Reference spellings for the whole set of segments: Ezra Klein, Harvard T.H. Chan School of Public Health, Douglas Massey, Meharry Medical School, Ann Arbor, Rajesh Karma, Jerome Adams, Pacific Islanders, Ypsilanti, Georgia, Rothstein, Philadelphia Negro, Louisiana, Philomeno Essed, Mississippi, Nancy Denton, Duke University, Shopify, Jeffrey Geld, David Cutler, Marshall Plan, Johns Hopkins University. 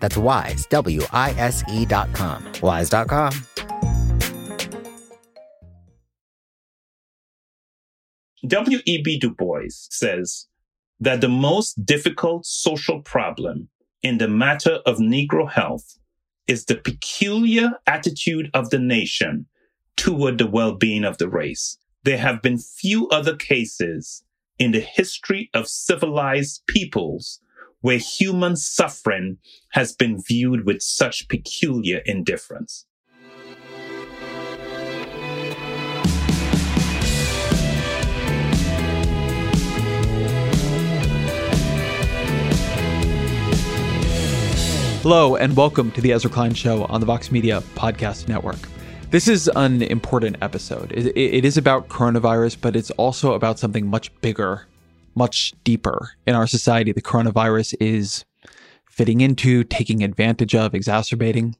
That's Wise, WISE.com. Wise.com. W.E.B. Du Bois says that the most difficult social problem in the matter of Negro health is the peculiar attitude of the nation toward the well-being of the race. There have been few other cases in the history of civilized peoples where human suffering has been viewed with such peculiar indifference. Hello, and welcome to The Ezra Klein Show on the Vox Media Podcast Network. This is an important episode. It is about coronavirus, but it's also about something much bigger, much deeper in our society. The coronavirus is fitting into, taking advantage of, exacerbating.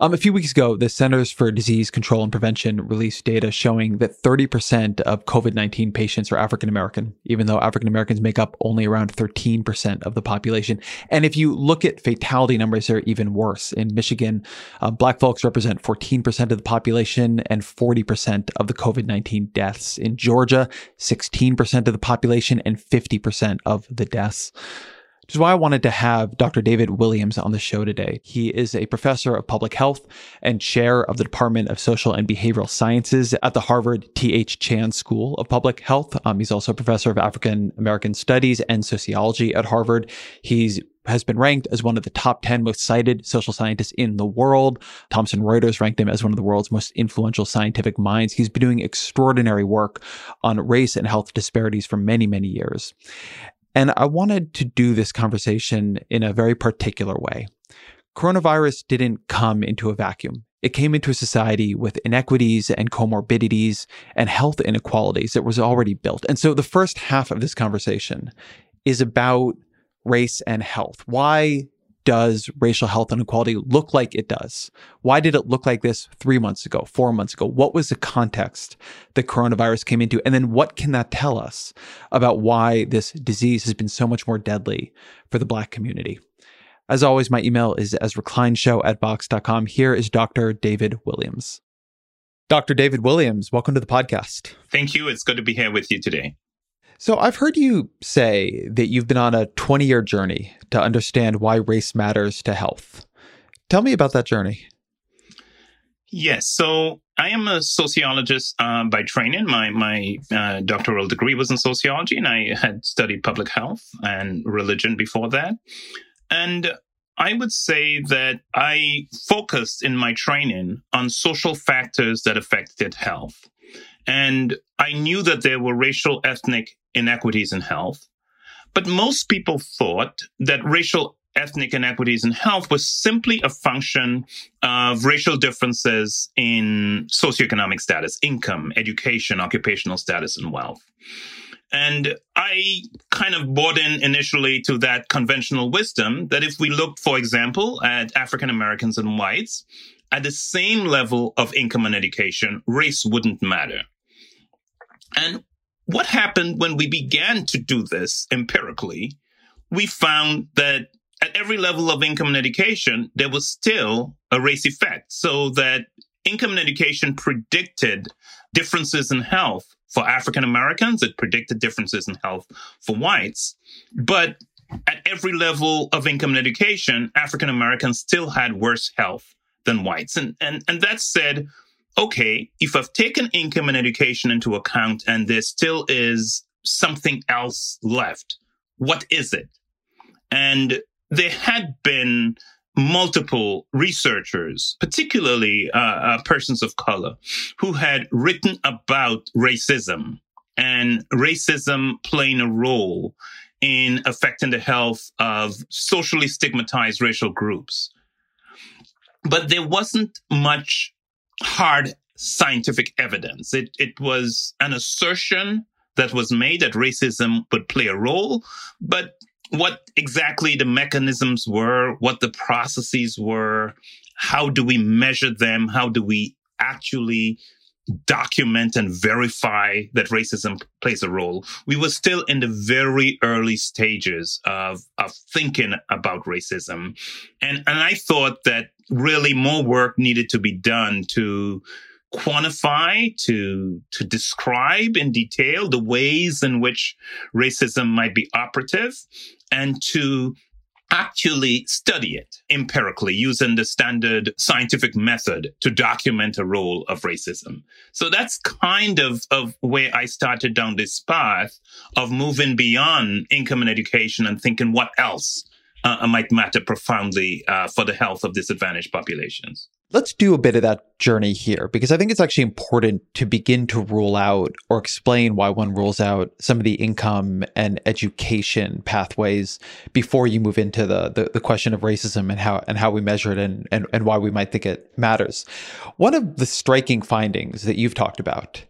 A few weeks ago, the Centers for Disease Control and Prevention released data showing that 30% of COVID-19 patients are African-American, even though African-Americans make up only around 13% of the population. And if you look at fatality numbers, they're even worse. In Michigan, Black folks represent 14% of the population and 40% of the COVID-19 deaths. In Georgia, 16% of the population and 50% of the deaths. Which is why I wanted to have Dr. David Williams on the show today. He is a professor of public health and chair of the Department of Social and Behavioral Sciences at the Harvard T.H. Chan School of Public Health. He's also a professor of African American Studies and Sociology at Harvard. He has been ranked as one of the top 10 most cited social scientists in the world. Thomson Reuters ranked him as one of the world's most influential scientific minds. He's been doing extraordinary work on race and health disparities for many, many years. And I wanted to do this conversation in a very particular way. Coronavirus didn't come into a vacuum. It came into a society with inequities and comorbidities and health inequalities that was already built. And so the first half of this conversation is about race and health. Why does racial health inequality look like it does? Why did it look like this 3 months ago, 4 months ago? What was the context that coronavirus came into? And then what can that tell us about why this disease has been so much more deadly for the Black community? As always, my email is ezrakleinshow@vox.com. Here is Dr. David Williams. Dr. David Williams, welcome to the podcast. Thank you. It's good to be here with you today. So I've heard you say that you've been on a 20-year journey to understand why race matters to health. Tell me about that journey. Yes. So I am a sociologist by training. My doctoral degree was in sociology, and I had studied public health and religion before that. And I would say that I focused in my training on social factors that affected health. And I knew that there were racial, ethnic inequities in health. But most people thought that racial, ethnic inequities in health was simply a function of racial differences in socioeconomic status, income, education, occupational status, and wealth. And I kind of bought in initially to that conventional wisdom that if we looked, for example, at African Americans and whites, at the same level of income and education, race wouldn't matter. And what happened when we began to do this empirically we found that at every level of income and education, there was still a race effect, so that income and education predicted differences in health for African Americans. It predicted differences in health for whites. But at every level of income and education, African Americans still had worse health than whites. And that said, okay, if I've taken income and education into account and there still is something else left, what is it? And there had been multiple researchers, particularly persons of color, who had written about racism and racism playing a role in affecting the health of socially stigmatized racial groups. But there wasn't much hard scientific evidence. It was an assertion that was made that racism would play a role, but what exactly the mechanisms were, what the processes were, how do we measure them, how do we actually document and verify that racism plays a role? We were still in the very early stages of thinking about racism. And I thought that really more work needed to be done to quantify, to describe in detail the ways in which racism might be operative, and to actually study it empirically using the standard scientific method to document a role of racism. So that's kind of where I started down this path of moving beyond income and education and thinking what else might matter profoundly for the health of disadvantaged populations. Let's do a bit of that journey here, because I think it's actually important to begin to rule out or explain why one rules out some of the income and education pathways before you move into the question of racism and how we measure it and why we might think it matters. One of the striking findings that you've talked about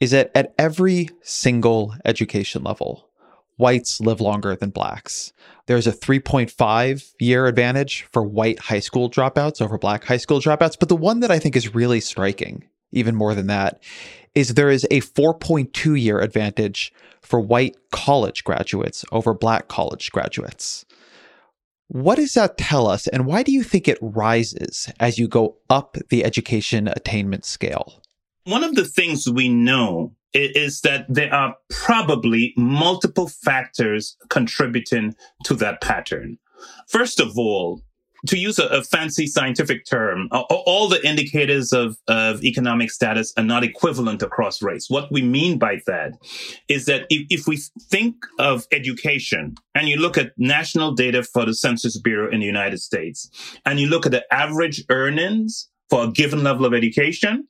is that at every single education level, whites live longer than blacks. There's a 3.5-year advantage for white high school dropouts over black high school dropouts. But the one that I think is really striking, even more than that, is there is a 4.2-year advantage for white college graduates over black college graduates. What does that tell us? And why do you think it rises as you go up the education attainment scale? One of the things we know is that there are probably multiple factors contributing to that pattern. First of all, to use a fancy scientific term, all the indicators of economic status are not equivalent across race. What we mean by that is that if we think of education and you look at national data for the Census Bureau in the United States, and you look at the average earnings for a given level of education,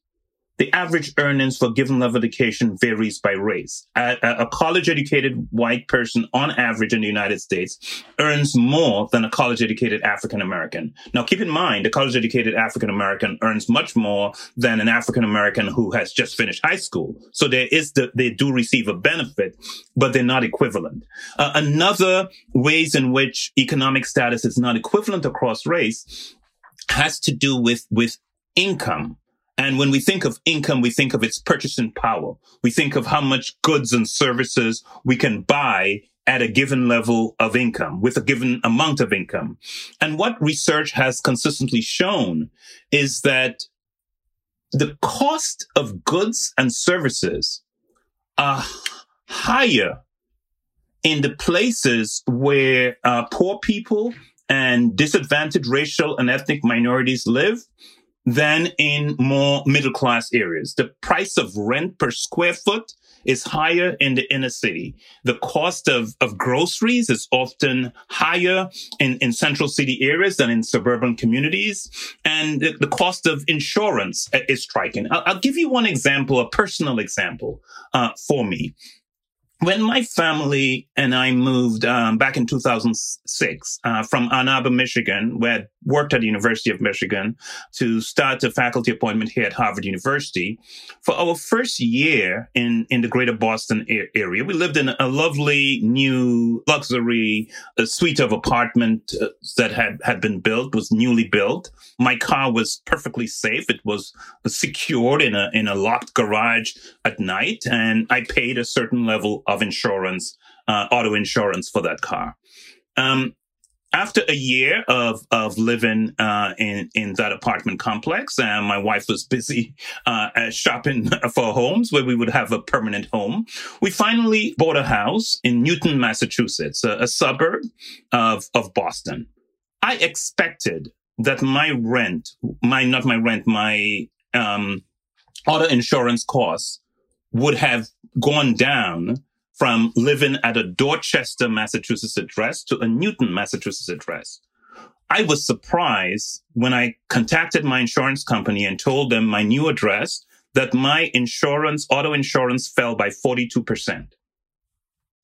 the average earnings for a given level of education varies by race. A college-educated white person, on average in the United States, earns more than a college-educated African-American. Now, keep in mind, a college-educated African-American earns much more than an African-American who has just finished high school. So they do receive a benefit, but they're not equivalent. Another ways in which economic status is not equivalent across race has to do with income. And when we think of income, we think of its purchasing power. We think of how much goods and services we can buy at a given level of income, with a given amount of income. And what research has consistently shown is that the cost of goods and services are higher in the places where poor people and disadvantaged racial and ethnic minorities live than in more middle-class areas. The price of rent per square foot is higher in the inner city. The cost of groceries is often higher in central city areas than in suburban communities. And the cost of insurance is striking. I'll give you one example, a personal example for me. When my family and I moved back in 2006 from Ann Arbor, Michigan, where I worked at the University of Michigan, to start a faculty appointment here at Harvard University, for our first year in the greater Boston area, we lived in a lovely new luxury suite of apartments that had been built, was newly built. My car was perfectly safe. It was secured in a locked garage at night, and I paid a certain level of insurance, auto insurance for that car. After a year of living in that apartment complex, my wife was busy shopping for homes where we would have a permanent home. We finally bought a house in Newton, Massachusetts, a suburb of Boston. I expected that my auto insurance costs would have gone down from living at a Dorchester, Massachusetts address to a Newton, Massachusetts address. I was surprised when I contacted my insurance company and told them my new address that my auto insurance fell by 42%.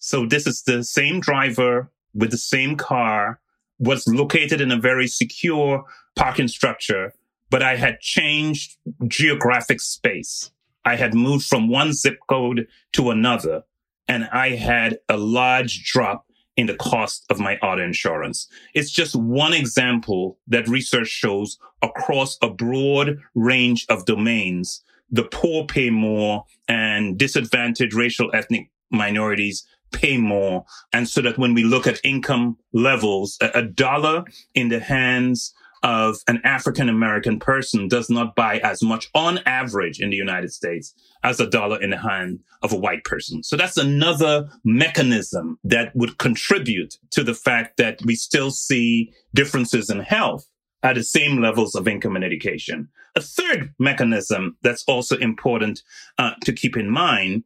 So this is the same driver with the same car, was located in a very secure parking structure, but I had changed geographic space. I had moved from one zip code to another, and I had a large drop in the cost of my auto insurance. It's just one example that research shows across a broad range of domains. The poor pay more, and disadvantaged racial ethnic minorities pay more. And so that when we look at income levels, a dollar in the hands of an African-American person does not buy as much on average in the United States as a dollar in the hand of a white person. So that's another mechanism that would contribute to the fact that we still see differences in health at the same levels of income and education. A third mechanism that's also important to keep in mind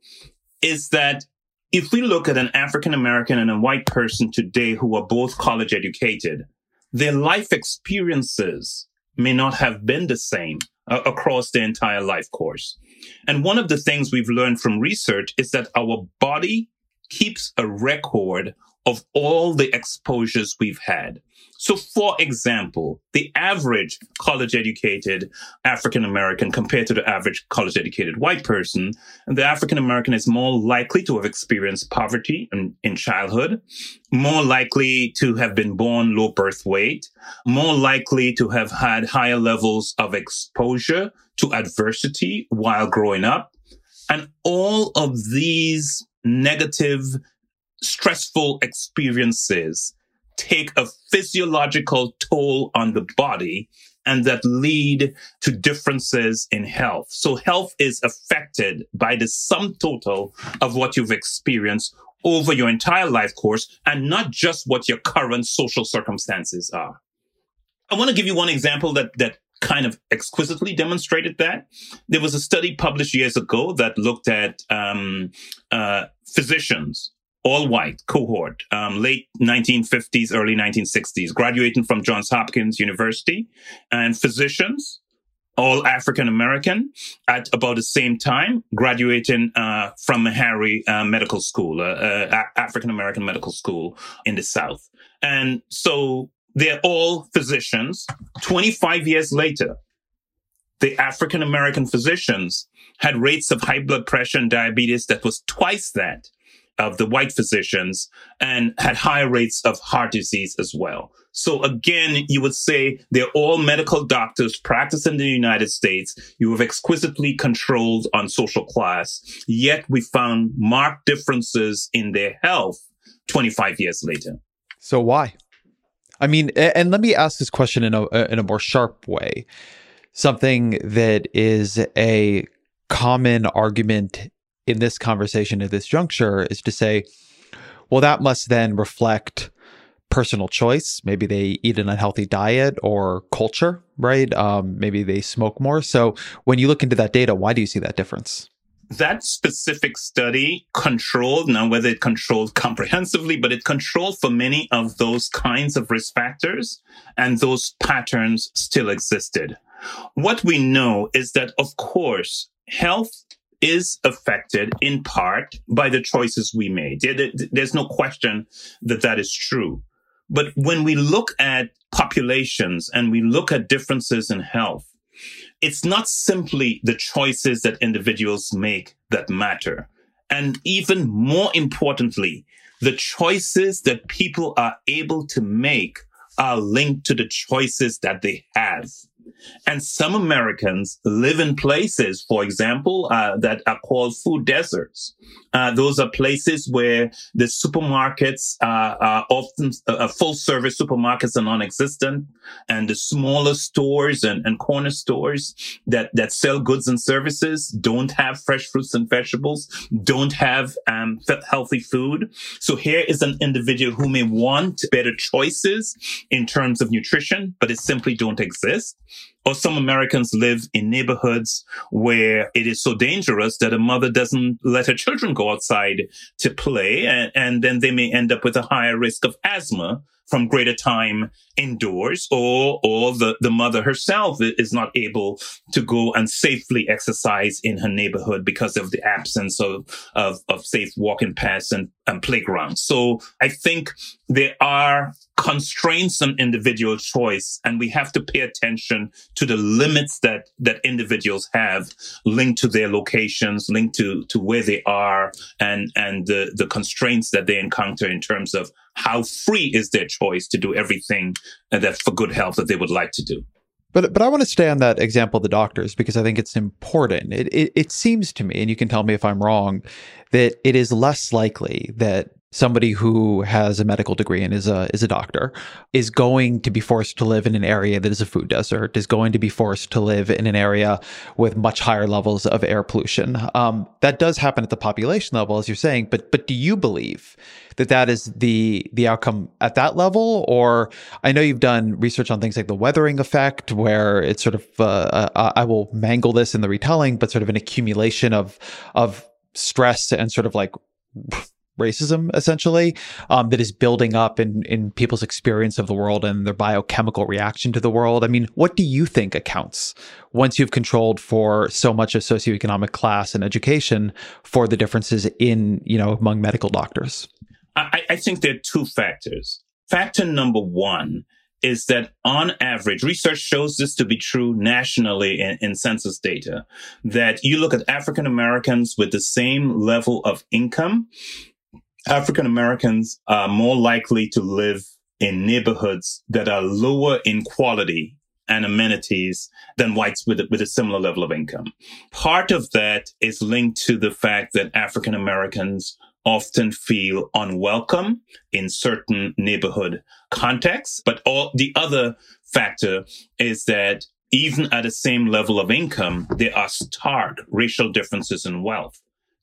is that if we look at an African-American and a white person today who are both college educated, their life experiences may not have been the same across their entire life course. And one of the things we've learned from research is that our body keeps a record of all the exposures we've had. So, for example, the average college-educated African-American compared to the average college-educated white person, the African-American is more likely to have experienced poverty in childhood, more likely to have been born low birth weight, more likely to have had higher levels of exposure to adversity while growing up. And all of these negative, stressful experiences take a physiological toll on the body, and that lead to differences in health. So health is affected by the sum total of what you've experienced over your entire life course, and not just what your current social circumstances are. I want to give you one example that kind of exquisitely demonstrated that. There was a study published years ago that looked at physicians, all-white cohort, late 1950s, early 1960s, graduating from Johns Hopkins University, and physicians, all African-American, at about the same time, graduating from Meharry Medical School, African-American medical school in the South. And so they're all physicians. 25 years later, the African-American physicians had rates of high blood pressure and diabetes that was twice that of the white physicians, and had higher rates of heart disease as well. So again, you would say they're all medical doctors practicing in the United States. You have exquisitely controlled on social class, yet we found marked differences in their health 25 years later. So why? I mean, and let me ask this question in a more sharp way. Something that is a common argument in this conversation at this juncture is to say, well, that must then reflect personal choice. Maybe they eat an unhealthy diet or culture, right? Maybe they smoke more. So when you look into that data, why do you see that difference? That specific study controlled, now whether it controlled comprehensively, but it controlled for many of those kinds of risk factors, and those patterns still existed. What we know is that, of course, health is affected in part by the choices we made. There's no question that that is true. But when we look at populations and we look at differences in health, it's not simply the choices that individuals make that matter. And even more importantly, the choices that people are able to make are linked to the choices that they have. And some Americans live in places, for example, that are called food deserts. Those are places where the supermarkets are often full-service supermarkets are non-existent, and the smaller stores and corner stores that sell goods and services don't have fresh fruits and vegetables, don't have healthy food. So here is an individual who may want better choices in terms of nutrition, but it simply don't exist. Or some Americans live in neighborhoods where it is so dangerous that a mother doesn't let her children go outside to play, and then they may end up with a higher risk of asthma from greater time indoors, or the mother herself is not able to go and safely exercise in her neighborhood because of the absence of safe walking paths and playgrounds. So I think there are constraints on individual choice, and we have to pay attention to the limits that individuals have linked to their locations, linked to where they are, and the constraints that they encounter in terms of how free is their choice to do everything that for good health that they would like to do. But I want to stay on that example of the doctors, because I think it's important. It seems to me, and you can tell me if I'm wrong, that it is less likely that somebody who has a medical degree and is a doctor is going to be forced to live in an area that is a food desert, is going to be forced to live in an area with much higher levels of air pollution. That does happen at the population level, as you're saying, but do you believe that is the outcome at that level? Or I know you've done research on things like the weathering effect, where it's sort of, I will mangle this in the retelling, but sort of an accumulation of stress and sort of like racism, essentially, that is building up in people's experience of the world and their biochemical reaction to the world. I mean, what do you think accounts, once you've controlled for so much of socioeconomic class and education, for the differences in, among medical doctors? I think there are two factors. Factor number one is that on average, research shows this to be true nationally in census data, that you look at African Americans with the same level of income, African Americans are more likely to live in neighborhoods that are lower in quality and amenities than whites with a similar level of income. Part of that is linked to the fact that African Americans often feel unwelcome in certain neighborhood contexts. But the other factor is that even at the same level of income, there are stark racial differences in wealth,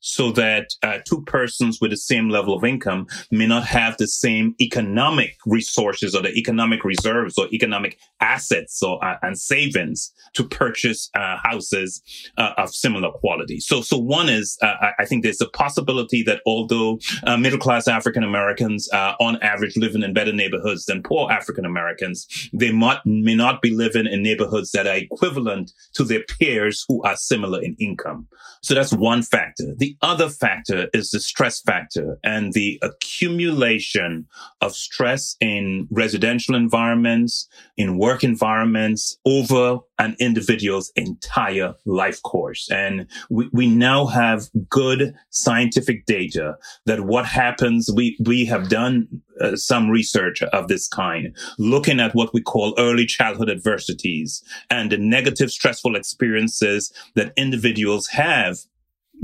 so that two persons with the same level of income may not have the same economic resources or the economic reserves or economic assets and savings to purchase houses of similar quality. So one is, I think there's a possibility that although middle-class African Americans on average living in better neighborhoods than poor African Americans, they may not be living in neighborhoods that are equivalent to their peers who are similar in income. So that's one factor. The other factor is the stress factor and the accumulation of stress in residential environments, in work environments, over an individual's entire life course. And we now have good scientific data that what happens, we have done some research of this kind, looking at what we call early childhood adversities and the negative stressful experiences that individuals have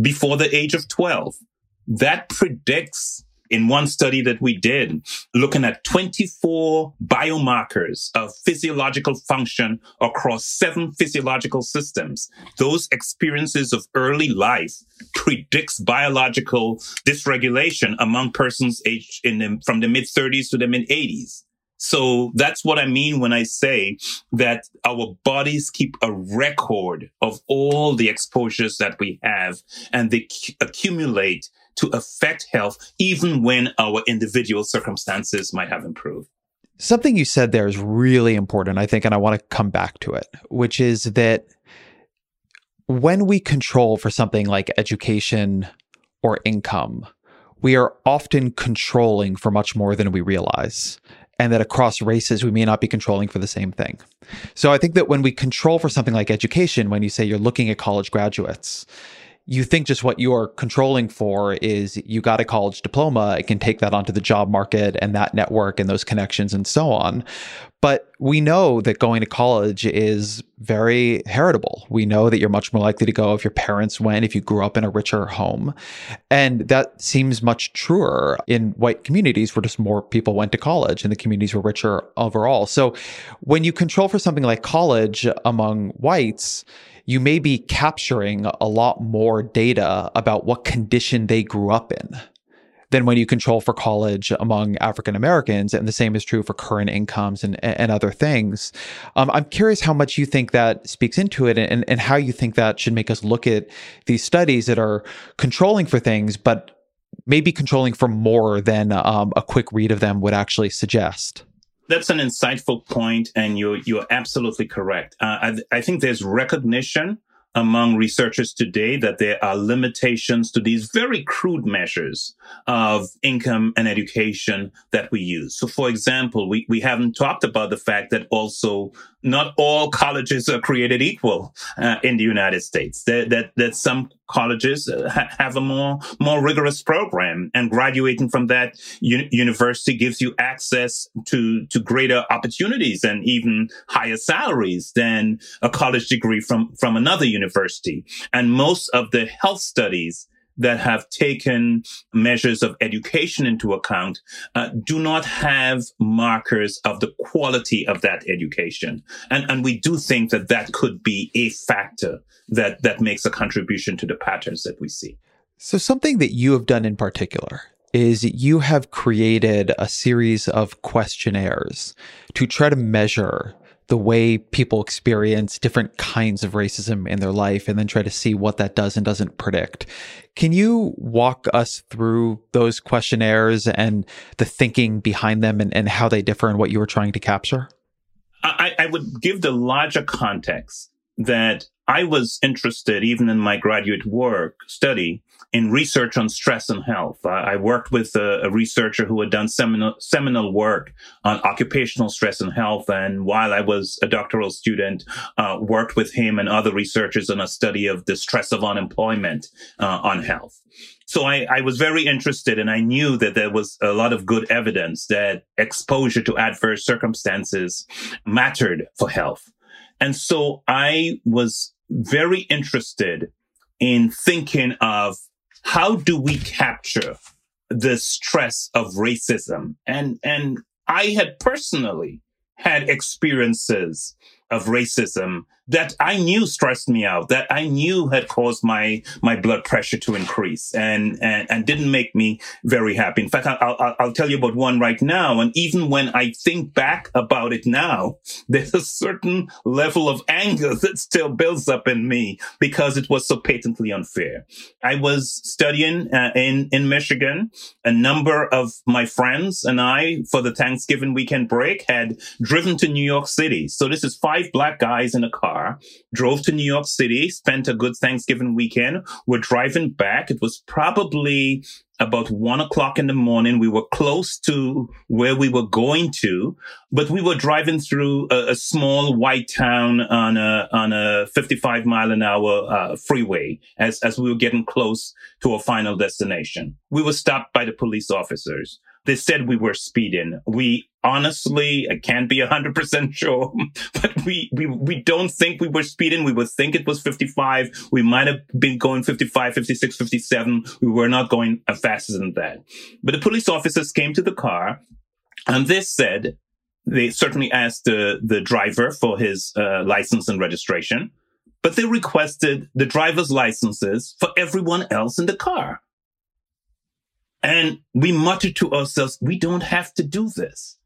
before the age of 12. That predicts, in one study that we did, looking at 24 biomarkers of physiological function across 7 physiological systems, those experiences of early life predicts biological dysregulation among persons aged from the mid-30s to the mid-80s. So that's what I mean when I say that our bodies keep a record of all the exposures that we have, and they accumulate to affect health, even when our individual circumstances might have improved. Something you said there is really important, I think, and I want to come back to it, which is that when we control for something like education or income, we are often controlling for much more than we realize. And that across races, we may not be controlling for the same thing. So I think that when we control for something like education, when you say you're looking at college graduates, you think just what you're controlling for is you got a college diploma, it can take that onto the job market and that network and those connections and so on. But we know that going to college is very heritable. We know that you're much more likely to go if your parents went, if you grew up in a richer home. And that seems much truer in white communities where just more people went to college and the communities were richer overall. So when you control for something like college among whites, you may be capturing a lot more data about what condition they grew up in than when you control for college among African Americans. And the same is true for current incomes and other things. I'm curious how much you think that speaks into it and how you think that should make us look at these studies that are controlling for things, but maybe controlling for more than a quick read of them would actually suggest. That's an insightful point, and you're absolutely correct. I think there's recognition among researchers today that there are limitations to these very crude measures of income and education that we use. So, for example, we haven't talked about the fact that also not all colleges are created equal in the United States, that some colleges have a more rigorous program, and graduating from that university gives you access to greater opportunities and even higher salaries than a college degree from another university. And most of the health studies that have taken measures of education into account do not have markers of the quality of that education. And we do think that could be a factor that makes a contribution to the patterns that we see. So something that you have done in particular is you have created a series of questionnaires to try to measure the way people experience different kinds of racism in their life and then try to see what that does and doesn't predict. Can you walk us through those questionnaires and the thinking behind them and how they differ and what you were trying to capture? I would give the larger context that I was interested, even in my graduate study, in research on stress and health. I worked with a researcher who had done seminal work on occupational stress and health. And while I was a doctoral student, worked with him and other researchers on a study of the stress of unemployment on health. So I was very interested, and I knew that there was a lot of good evidence that exposure to adverse circumstances mattered for health. And so I was very interested in thinking of how do we capture the stress of racism? And I had personally had experiences of racism that I knew stressed me out, that I knew had caused my blood pressure to increase and didn't make me very happy. In fact, I'll tell you about one right now. And even when I think back about it now, there's a certain level of anger that still builds up in me because it was so patently unfair. I was studying in Michigan. A number of my friends and I, for the Thanksgiving weekend break, had driven to New York City. So this is 5 black guys in a car, drove to New York City, spent a good Thanksgiving weekend. We're driving back. It was probably about 1 o'clock in the morning. We were close to where we were going to, but we were driving through a small white town on a 55 mile an hour freeway as we were getting close to our final destination. We were stopped by the police officers. They said we were speeding. We honestly, I can't be 100% sure, but we don't think we were speeding. We would think it was 55. We might have been going 55, 56, 57. We were not going faster than that. But the police officers came to the car, and they said, they certainly asked the driver for his license and registration, but they requested the driver's licenses for everyone else in the car. And we muttered to ourselves, we don't have to do this.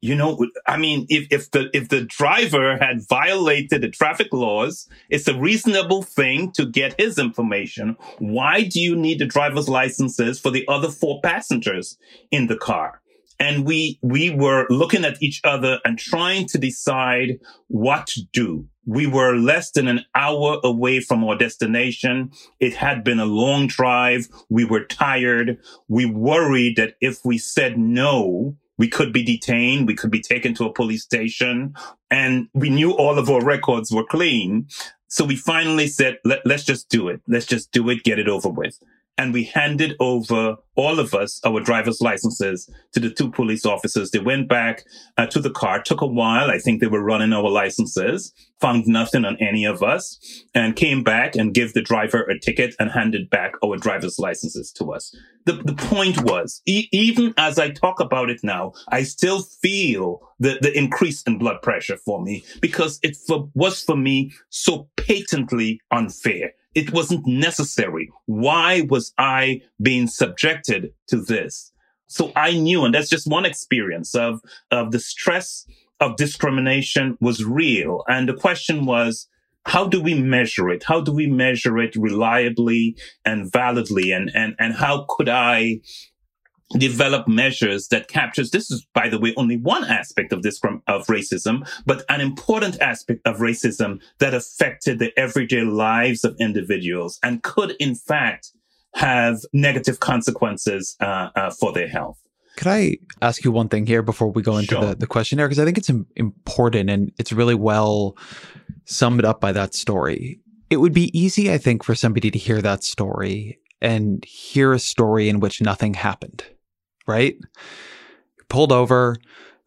You know, I mean, if the driver had violated the traffic laws, it's a reasonable thing to get his information. Why do you need the driver's licenses for the other 4 passengers in the car? And we were looking at each other and trying to decide what to do. We were less than an hour away from our destination. It had been a long drive. We were tired. We worried that if we said no, we could be detained. We could be taken to a police station. And we knew all of our records were clean. So we finally said, let's just do it. Let's just do it, get it over with. And we handed over, all of us, our driver's licenses to the two police officers. They went back to the car. Took a while. I think they were running our licenses, found nothing on any of us, and came back and gave the driver a ticket and handed back our driver's licenses to us. The point was, even as I talk about it now, I still feel the increase in blood pressure for me because it was for me so patently unfair. It wasn't necessary. Why was I being subjected to this? So I knew, and that's just one experience of the stress of discrimination was real. And the question was, how do we measure it? How do we measure it reliably and validly? And how could I develop measures that captures, this is, by the way, only one aspect of racism, but an important aspect of racism that affected the everyday lives of individuals and could, in fact, have negative consequences for their health. Could I ask you one thing here before we go into the questionnaire? Because I think it's important and it's really well summed up by that story. It would be easy, I think, for somebody to hear that story and hear a story in which nothing happened. Right? Pulled over,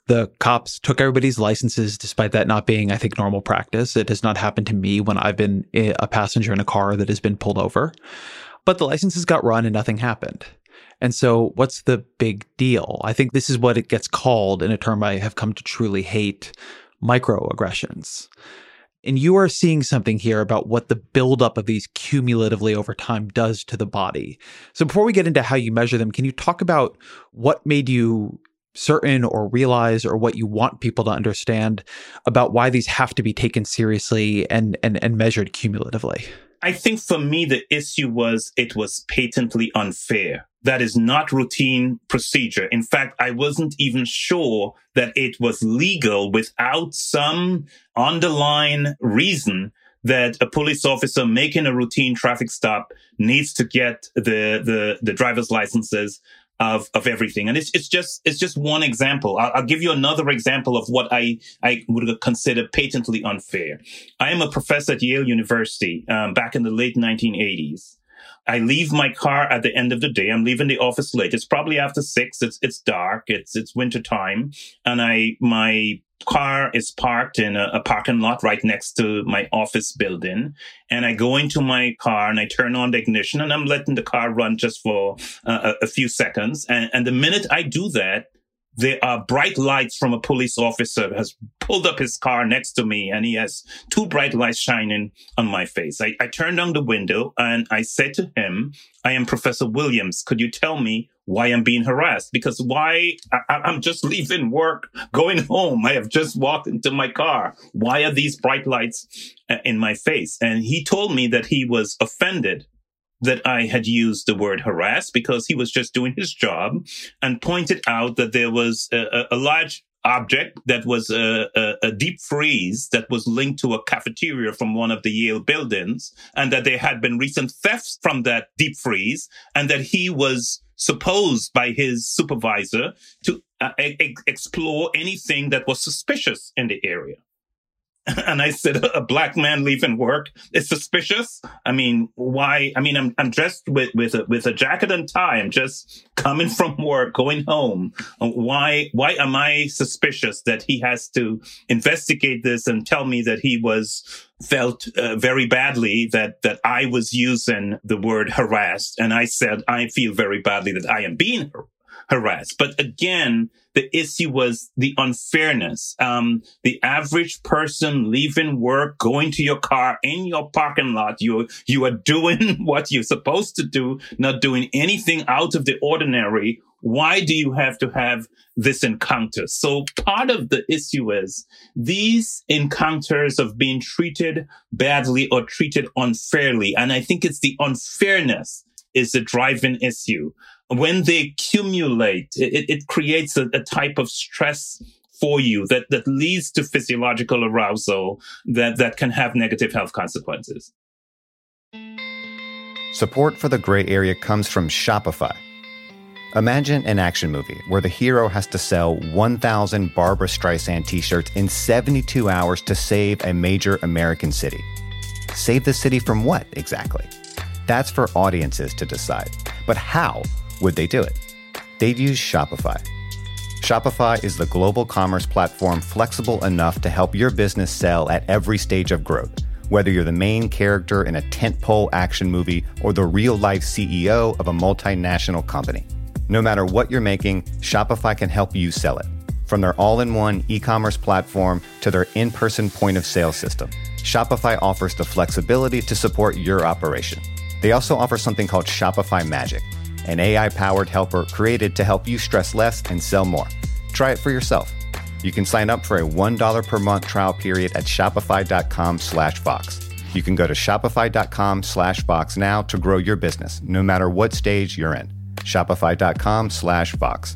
the cops took everybody's licenses, despite that not being, I think, normal practice. It has not happened to me when I've been a passenger in a car that has been pulled over. But the licenses got run and nothing happened. And so what's the big deal? I think this is what it gets called in a term I have come to truly hate, microaggressions. And you are seeing something here about what the buildup of these cumulatively over time does to the body. So before we get into how you measure them, can you talk about what made you certain or realize or what you want people to understand about why these have to be taken seriously and measured cumulatively? I think for me, the issue was it was patently unfair. That is not routine procedure. In fact, I wasn't even sure that it was legal without some underlying reason that a police officer making a routine traffic stop needs to get the driver's licenses of everything. And it's just one example. I'll give you another example of what I would consider patently unfair. I am a professor at Yale University, back in the late 1980s. I leave my car at the end of the day. I'm leaving the office late. It's probably after 6. It's dark. It's winter time. And my car is parked in a parking lot right next to my office building. And I go into my car and I turn on the ignition and I'm letting the car run just for a few seconds. And the minute I do that, there are bright lights from a police officer who has pulled up his car next to me and he has two bright lights shining on my face. I turned down the window and I said to him, I am Professor Williams. Could you tell me why I'm being harassed? Because I'm just leaving work, going home. I have just walked into my car. Why are these bright lights in my face? And he told me that he was offended that I had used the word harass because he was just doing his job and pointed out that there was a large object that was a deep freeze that was linked to a cafeteria from one of the Yale buildings and that there had been recent thefts from that deep freeze and that he was supposed by his supervisor to explore anything that was suspicious in the area. And I said, a black man leaving work is suspicious. I mean, why? I mean, I'm dressed with a jacket and tie. I'm just coming from work, going home. Why am I suspicious that he has to investigate this and tell me that he was felt very badly that I was using the word harassed? And I said, I feel very badly that I am being harassed. But again, the issue was the unfairness. The average person leaving work, going to your car in your parking lot, you are doing what you're supposed to do, not doing anything out of the ordinary. Why do you have to have this encounter? So part of the issue is these encounters of being treated badly or treated unfairly. And I think it's the unfairness is the driving issue. When they accumulate, it creates a type of stress for you that leads to physiological arousal that can have negative health consequences. Support for The Gray Area comes from Shopify. Imagine an action movie where the hero has to sell 1,000 Barbra Streisand t-shirts in 72 hours to save a major American city. Save the city from what exactly? That's for audiences to decide. But how would they do it? They'd use Shopify. Shopify is the global commerce platform flexible enough to help your business sell at every stage of growth. Whether you're the main character in a tentpole action movie or the real-life CEO of a multinational company. No matter what you're making, Shopify can help you sell it. From their all-in-one e-commerce platform to their in-person point-of-sale system, Shopify offers the flexibility to support your operation. They also offer something called Shopify Magic, an AI-powered helper created to help you stress less and sell more. Try it for yourself. You can sign up for a $1 per month trial period at shopify.com/Vox. You can go to shopify.com/Vox now to grow your business, no matter what stage you're in. Shopify.com/Vox.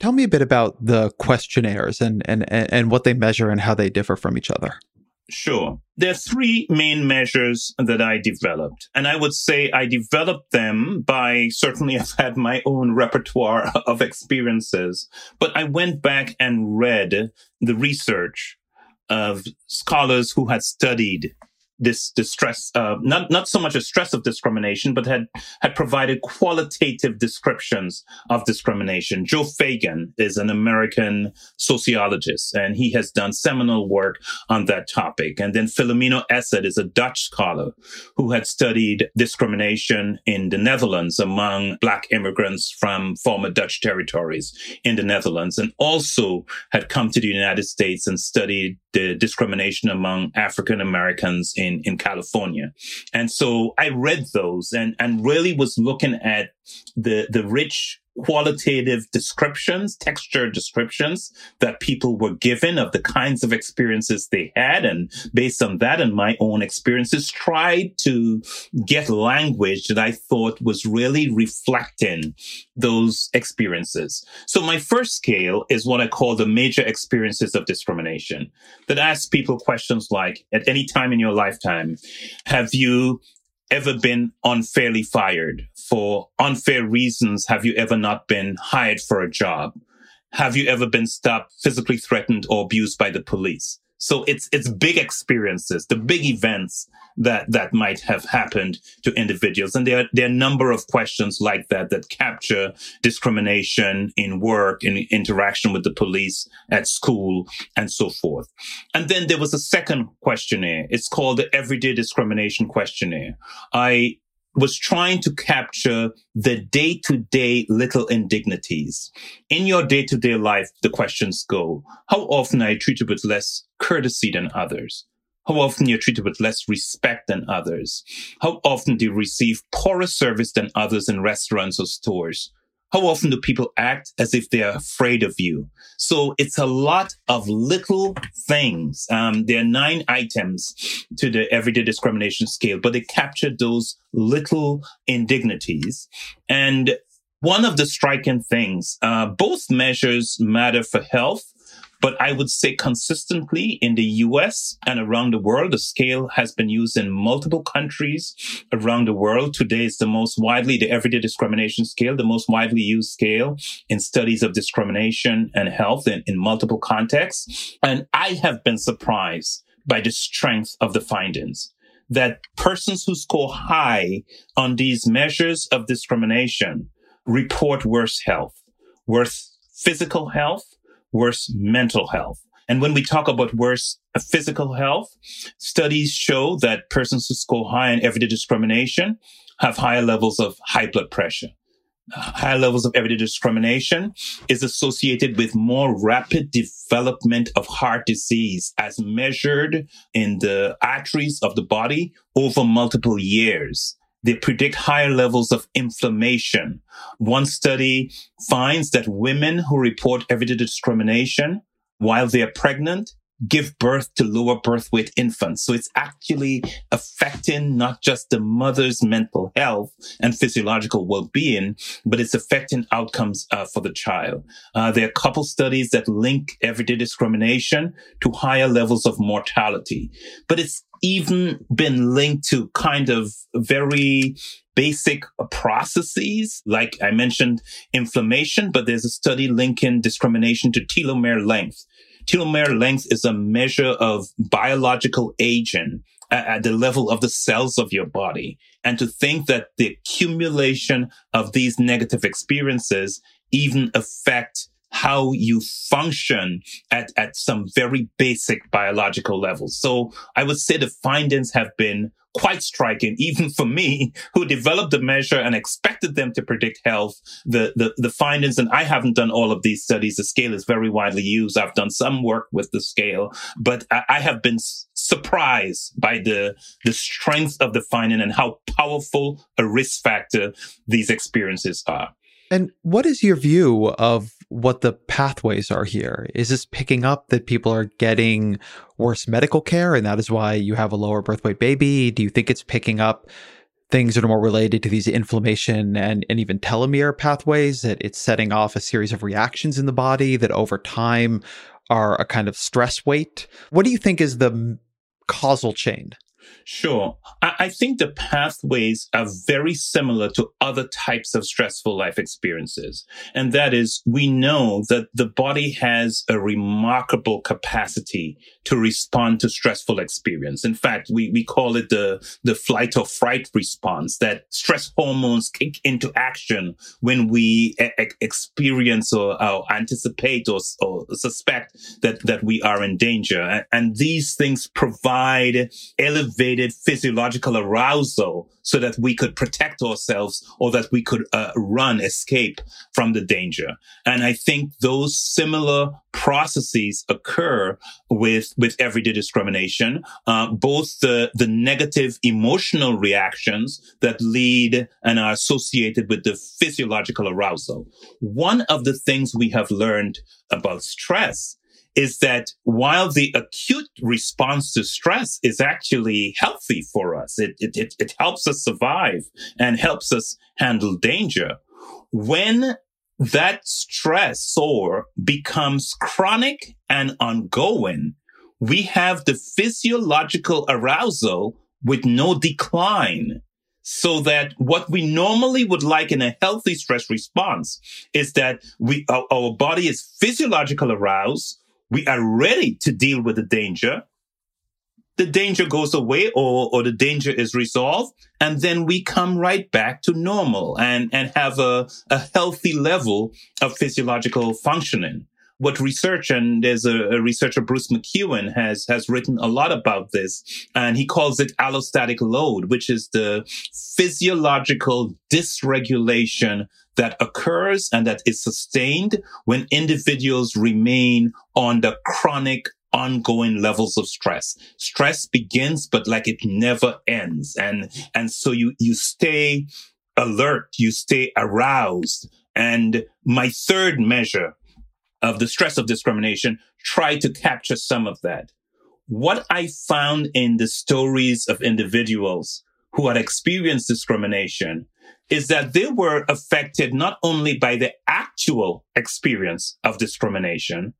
Tell me a bit about the questionnaires and what they measure and how they differ from each other. Sure. There are three main measures that I developed. And I would say I developed them by, certainly I've had my own repertoire of experiences, but I went back and read the research of scholars who had studied this stress, not so much a stress of discrimination, but had provided qualitative descriptions of discrimination. Joe Fagan is an American sociologist, and he has done seminal work on that topic. And then Philomeno Essed is a Dutch scholar who had studied discrimination in the Netherlands among Black immigrants from former Dutch territories in the Netherlands, and also had come to the United States and studied the discrimination among African Americans in California. And so I read those and really was looking at the rich qualitative descriptions, textured descriptions that people were given of the kinds of experiences they had. And based on that and my own experiences, tried to get language that I thought was really reflecting those experiences. So my first scale is what I call the major experiences of discrimination, that asks people questions like, at any time in your lifetime, have you ever been unfairly fired? For unfair reasons, have you ever not been hired for a job? Have you ever been stopped, physically threatened, or abused by the police? So it's big experiences, the big events that might have happened to individuals. And there are a number of questions like that capture discrimination in work, in interaction with the police, at school, and so forth. And then there was a second questionnaire. It's called the Everyday Discrimination Questionnaire. I was trying to capture the day-to-day little indignities. In your day-to-day life, the questions go, how often are you treated with less courtesy than others? How often you're treated with less respect than others? How often do you receive poorer service than others in restaurants or stores? How often do people act as if they're afraid of you? So it's a lot of little things. There are 9 items to the everyday discrimination scale, but they capture those little indignities. And one of the striking things, both measures matter for health, but I would say consistently in the US and around the world, the scale has been used in multiple countries around the world. Today is the everyday discrimination scale, the most widely used scale in studies of discrimination and health in multiple contexts. And I have been surprised by the strength of the findings, that persons who score high on these measures of discrimination report worse health, worse physical health, worse mental health. And when we talk about worse physical health, studies show that persons who score high in everyday discrimination have higher levels of high blood pressure. High levels of everyday discrimination is associated with more rapid development of heart disease as measured in the arteries of the body over multiple years. They predict higher levels of inflammation. One study finds that women who report everyday discrimination while they are pregnant give birth to lower birth weight infants. So it's actually affecting not just the mother's mental health and physiological well-being, but it's affecting outcomes for the child. There are a couple studies that link everyday discrimination to higher levels of mortality, but it's even been linked to kind of very basic processes. Like I mentioned, inflammation, but there's a study linking discrimination to telomere length. Telomere length is a measure of biological aging at the level of the cells of your body. And to think that the accumulation of these negative experiences even affect how you function at some very basic biological levels. So I would say the findings have been quite striking, even for me, who developed the measure and expected them to predict health, the findings. And I haven't done all of these studies. The scale is very widely used. I've done some work with the scale, but I have been surprised by the strength of the finding and how powerful a risk factor these experiences are. And what is your view of what the pathways are here? Is this picking up that people are getting worse medical care and that is why you have a lower birth weight baby? Do you think it's picking up things that are more related to these inflammation and even telomere pathways, that it's setting off a series of reactions in the body that over time are a kind of stress weight? What do you think is the causal chain? Sure. I think the pathways are very similar to other types of stressful life experiences. And that is, we know that the body has a remarkable capacity to respond to stressful experience. In fact, we call it the flight or fright response, that stress hormones kick into action when we experience or anticipate or suspect that we are in danger. And these things provide elevated physiological arousal so that we could protect ourselves or that we could escape from the danger. And I think those similar processes occur with everyday discrimination, both the negative emotional reactions that lead and are associated with the physiological arousal. One of the things we have learned about stress is that while the acute response to stress is actually healthy for us, it helps us survive and helps us handle danger. When that stressor becomes chronic and ongoing, we have the physiological arousal with no decline. So that what we normally would like in a healthy stress response is that our body is physiologically aroused. We are ready to deal with the danger. The danger goes away or the danger is resolved. And then we come right back to normal and have a healthy level of physiological functioning. What research, and there's a researcher, Bruce McEwen, has written a lot about this, and he calls it allostatic load, which is the physiological dysregulation that occurs and that is sustained when individuals remain on the chronic ongoing levels of stress. Stress begins, but like it never ends. And so you stay alert, you stay aroused. And my third measure of the stress of discrimination, try to capture some of that. What I found in the stories of individuals who had experienced discrimination is that they were affected not only by the actual experience of discrimination,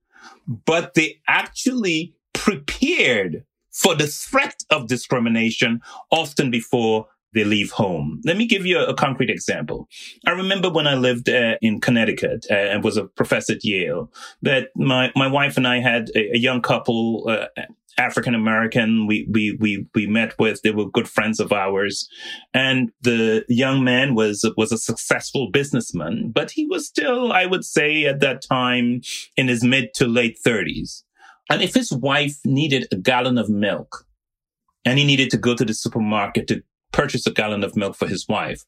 but they actually prepared for the threat of discrimination often before they leave home. Let me give you a concrete example. I remember when I lived in Connecticut and was a professor at Yale, that my wife and I had a young couple African-American we met with. They were good friends of ours. And the young man was a successful businessman, but he was still, I would say at that time, in his mid to late 30s. And if his wife needed a gallon of milk and he needed to go to the supermarket to purchase a gallon of milk for his wife,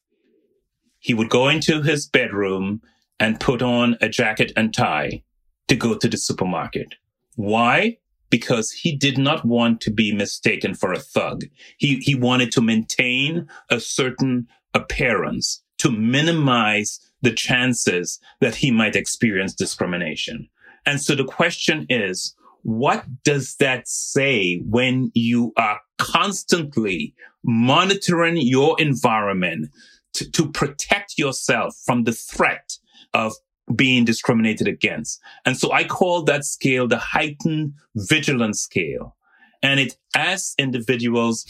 he would go into his bedroom and put on a jacket and tie to go to the supermarket. Why? Because he did not want to be mistaken for a thug. He wanted to maintain a certain appearance to minimize the chances that he might experience discrimination. And so the question is, what does that say when you are constantly monitoring your environment to protect yourself from the threat of being discriminated against? And so I call that scale the heightened vigilance scale. And it asks individuals,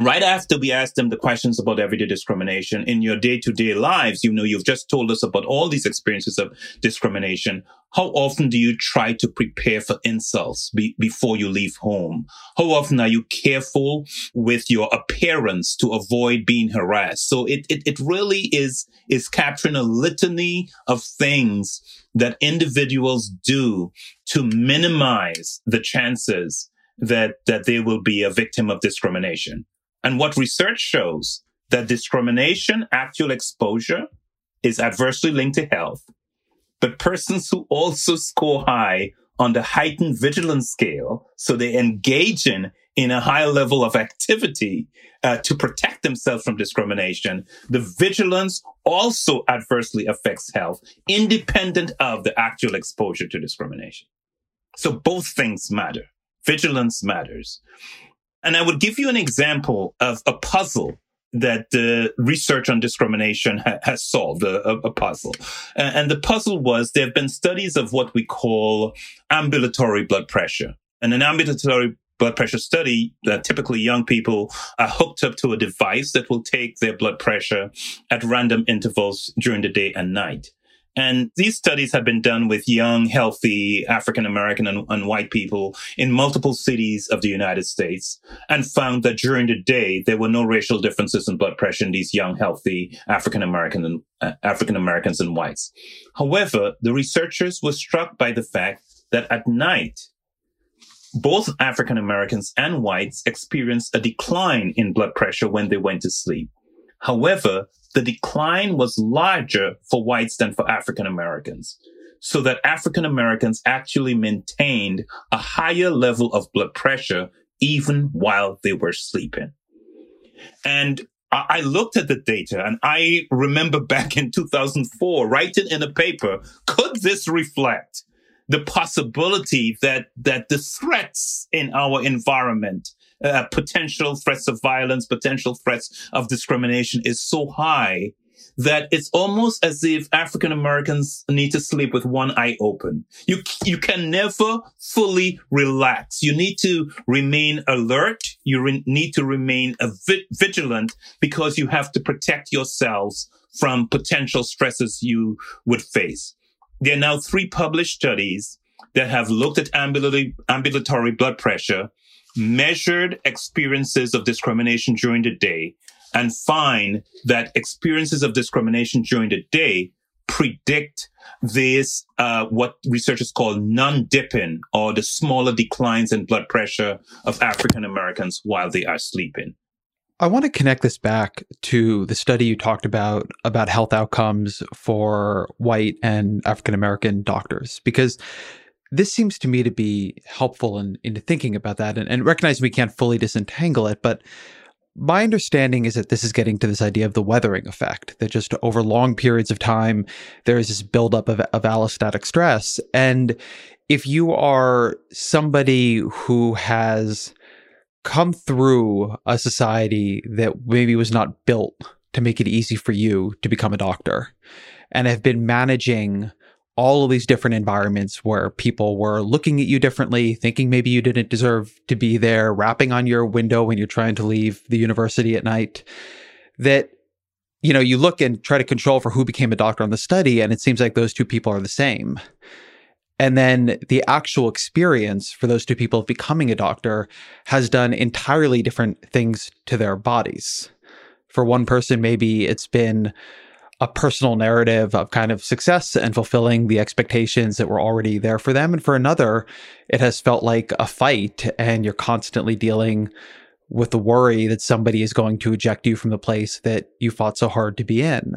right after we ask them the questions about everyday discrimination, in your day-to-day lives, you know, you've just told us about all these experiences of discrimination. How often do you try to prepare for insults before you leave home? How often are you careful with your appearance to avoid being harassed? So it really is capturing a litany of things that individuals do to minimize the chances that they will be a victim of discrimination. And what research shows that discrimination, actual exposure, is adversely linked to health. But persons who also score high on the heightened vigilance scale, so they engage in a high level of activity to protect themselves from discrimination, the vigilance also adversely affects health, independent of the actual exposure to discrimination. So both things matter. Vigilance matters. And I would give you an example of a puzzle that the research on discrimination has solved, a puzzle. And the puzzle was, there have been studies of what we call ambulatory blood pressure. And an ambulatory blood pressure study, typically young people are hooked up to a device that will take their blood pressure at random intervals during the day and night. And these studies had been done with young, healthy African-American and white people in multiple cities of the United States, and found that during the day, there were no racial differences in blood pressure in these young, healthy African-Americans and whites. However, the researchers were struck by the fact that at night, both African-Americans and whites experienced a decline in blood pressure when they went to sleep. However, the decline was larger for whites than for African-Americans, so that African-Americans actually maintained a higher level of blood pressure even while they were sleeping. And I looked at the data, and I remember back in 2004 writing in a paper, could this reflect the possibility that the threats in our environment, potential threats of violence, potential threats of discrimination, is so high that it's almost as if African Americans need to sleep with one eye open. You can never fully relax. You need to remain alert. You need to remain vigilant, because you have to protect yourselves from potential stresses you would face. There are now 3 published studies that have looked at ambulatory blood pressure, measured experiences of discrimination during the day, and find that experiences of discrimination during the day predict this, what researchers call non-dipping, or the smaller declines in blood pressure of African Americans while they are sleeping. I want to connect this back to the study you talked about health outcomes for white and African American doctors, because this seems to me to be helpful in thinking about that and recognizing we can't fully disentangle it. But my understanding is that this is getting to this idea of the weathering effect, that just over long periods of time, there is this buildup of allostatic stress. And if you are somebody who has come through a society that maybe was not built to make it easy for you to become a doctor, and have been managing all of these different environments where people were looking at you differently, thinking maybe you didn't deserve to be there, rapping on your window when you're trying to leave the university at night, that, you know, you look and try to control for who became a doctor on the study, and it seems like those two people are the same. And then the actual experience for those two people of becoming a doctor has done entirely different things to their bodies. For one person, maybe it's been a personal narrative of kind of success and fulfilling the expectations that were already there for them. And for another, it has felt like a fight, and you're constantly dealing with the worry that somebody is going to eject you from the place that you fought so hard to be in.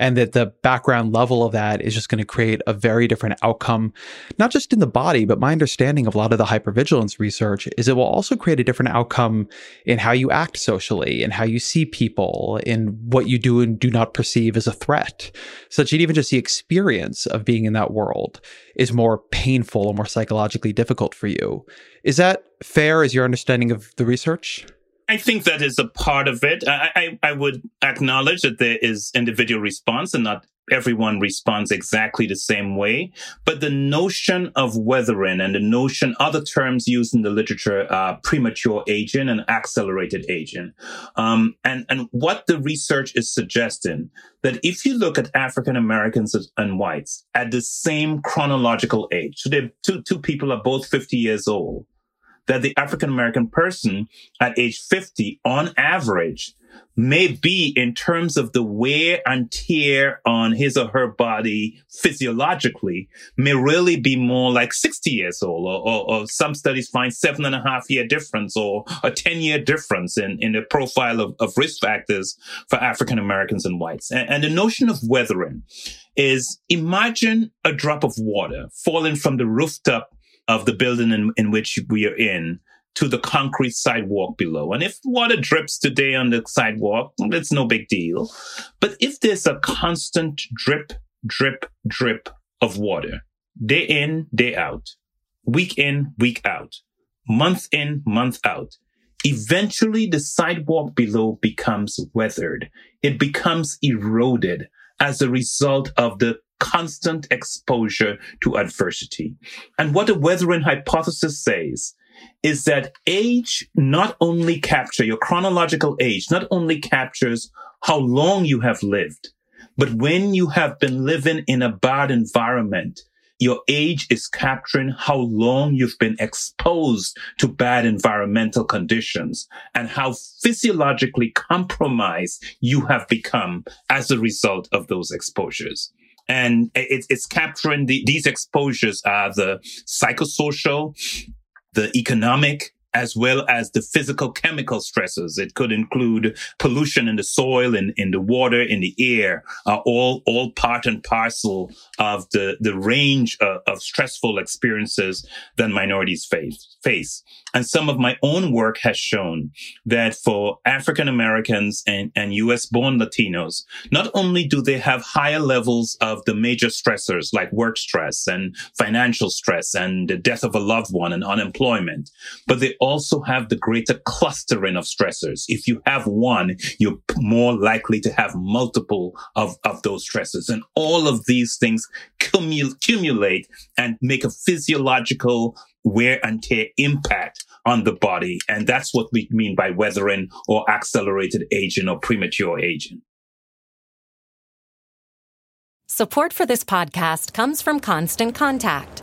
And that the background level of that is just going to create a very different outcome, not just in the body, but my understanding of a lot of the hypervigilance research is it will also create a different outcome in how you act socially, in how you see people, in what you do and do not perceive as a threat, so that even just the experience of being in that world is more painful or more psychologically difficult for you. Is that fair as your understanding of the research? I think that is a part of it. I would acknowledge that there is individual response and not everyone responds exactly the same way. But the notion of weathering and the notion, other terms used in the literature are premature aging and accelerated aging. And what the research is suggesting, that if you look at African Americans and whites at the same chronological age, so two people are both 50 years old, that the African-American person at age 50, on average, may be, in terms of the wear and tear on his or her body physiologically, may really be more like 60 years old, or some studies find 7.5 year difference or a 10-year difference in the profile of risk factors for African-Americans and whites. And the notion of weathering is, imagine a drop of water falling from the rooftop of the building in which we are in to the concrete sidewalk below. And if water drips today on the sidewalk, it's no big deal. But if there's a constant drip, drip, drip of water, day in, day out, week in, week out, month in, month out, eventually the sidewalk below becomes weathered. It becomes eroded as a result of the constant exposure to adversity. And what the weathering hypothesis says is that age not only captures, your chronological age not only captures how long you have lived, but when you have been living in a bad environment, your age is capturing how long you've been exposed to bad environmental conditions and how physiologically compromised you have become as a result of those exposures. And it's capturing these exposures are the psychosocial, the economic, as well as the physical chemical stresses. It could include pollution in the soil, in the water, in the air, all part and parcel of the range of stressful experiences that minorities face. And some of my own work has shown that for African Americans and US-born Latinos, not only do they have higher levels of the major stressors like work stress and financial stress and the death of a loved one and unemployment, but they also have the greater clustering of stressors. If you have one, you're more likely to have multiple of those stressors. And all of these things accumulate and make a physiological wear and tear impact on the body. And that's what we mean by weathering or accelerated aging or premature aging. Support for this podcast comes from Constant Contact.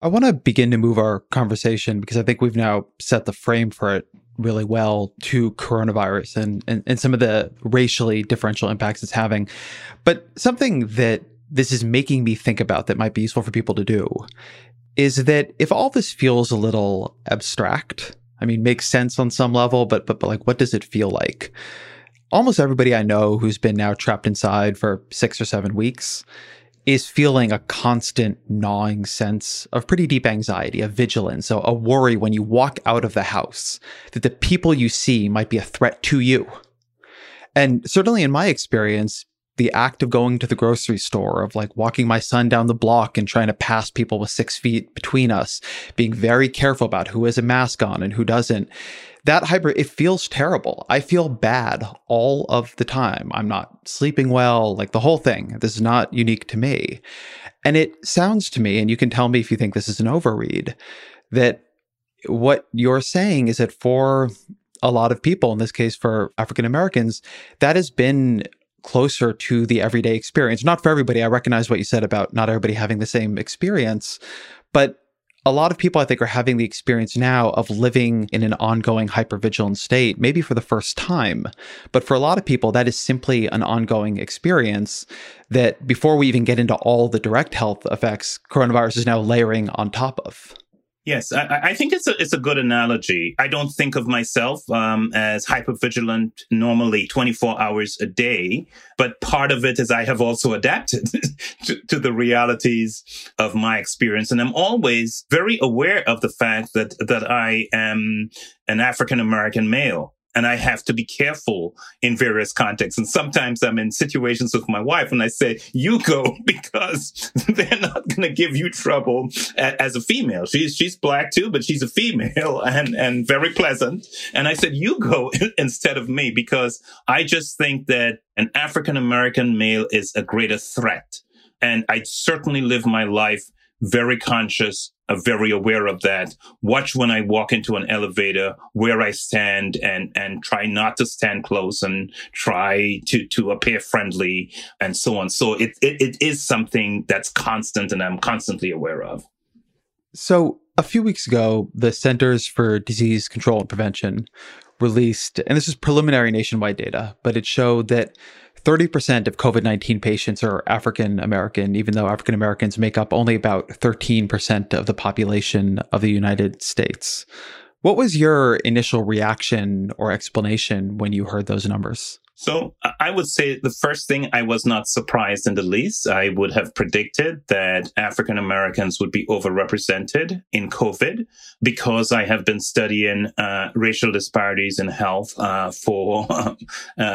I want to begin to move our conversation, because I think we've now set the frame for it really well, to coronavirus and some of the racially differential impacts it's having. But something that this is making me think about that might be useful for people to do is that if all this feels a little abstract, I mean, makes sense on some level, but like, what does it feel like? Almost everybody I know who's been now trapped inside for 6 or 7 weeks is feeling a constant gnawing sense of pretty deep anxiety, a vigilance, so a worry when you walk out of the house that the people you see might be a threat to you. And certainly in my experience, the act of going to the grocery store, of like walking my son down the block and trying to pass people with 6 feet between us, being very careful about who has a mask on and who doesn't, that it feels terrible. I feel bad all of the time. I'm not sleeping well, like the whole thing. This is not unique to me. And it sounds to me, and you can tell me if you think this is an overread, that what you're saying is that for a lot of people, in this case for African Americans, that has been closer to the everyday experience. Not for everybody. I recognize what you said about not everybody having the same experience, but a lot of people, I think, are having the experience now of living in an ongoing hypervigilant state, maybe for the first time. But for a lot of people, that is simply an ongoing experience that, before we even get into all the direct health effects, coronavirus is now layering on top of. Yes, I think it's a good analogy. I don't think of myself as hypervigilant normally 24 hours a day, but part of it is I have also adapted to the realities of my experience. And I'm always very aware of the fact that I am an African-American male. And I have to be careful in various contexts. And sometimes I'm in situations with my wife and I say, you go, because they're not going to give you trouble as a female. She's black too, but she's a female and very pleasant. And I said, you go instead of me, because I just think that an African-American male is a greater threat. And I certainly live my life very conscious, very aware of that. Watch when I walk into an elevator, where I stand, and try not to stand close, and try to appear friendly, and so on. So it is something that's constant and I'm constantly aware of. So a few weeks ago, the Centers for Disease Control and Prevention released, and this is preliminary nationwide data, but it showed that 30% of COVID-19 patients are African American, even though African Americans make up only about 13% of the population of the United States. What was your initial reaction or explanation when you heard those numbers? So I would say the first thing, I was not surprised in the least. I would have predicted that African Americans would be overrepresented in COVID, because I have been studying racial disparities in health for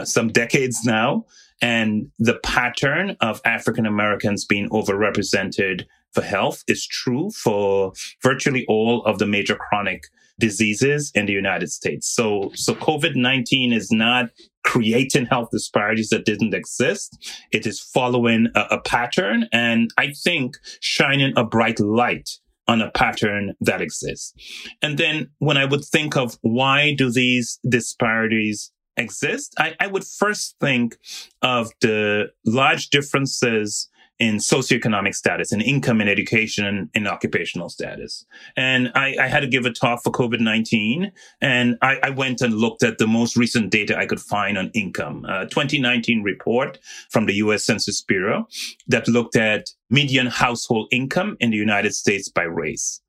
some decades now. And the pattern of African Americans being overrepresented for health is true for virtually all of the major chronic diseases in the United States. So COVID-19 is not creating health disparities that didn't exist. It is following a pattern, and I think shining a bright light on a pattern that exists. And then when I would think of why do these disparities exist, I would first think of the large differences in socioeconomic status, in income, in education, and in occupational status. And I had to give a talk for COVID-19, and I went and looked at the most recent data I could find on income, a 2019 report from the U.S. Census Bureau that looked at median household income in the United States by race.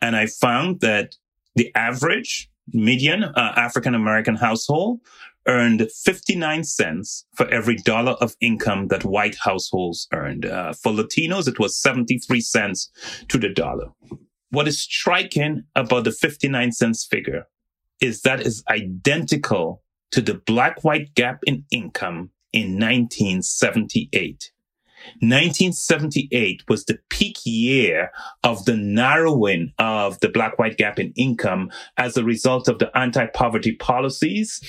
And I found that the average median African-American household earned 59 cents for every dollar of income that white households earned. For Latinos, it was 73 cents to the dollar. What is striking about the 59 cents figure is that is identical to the black-white gap in income in 1978. 1978 was the peak year of the narrowing of the black-white gap in income as a result of the anti-poverty policies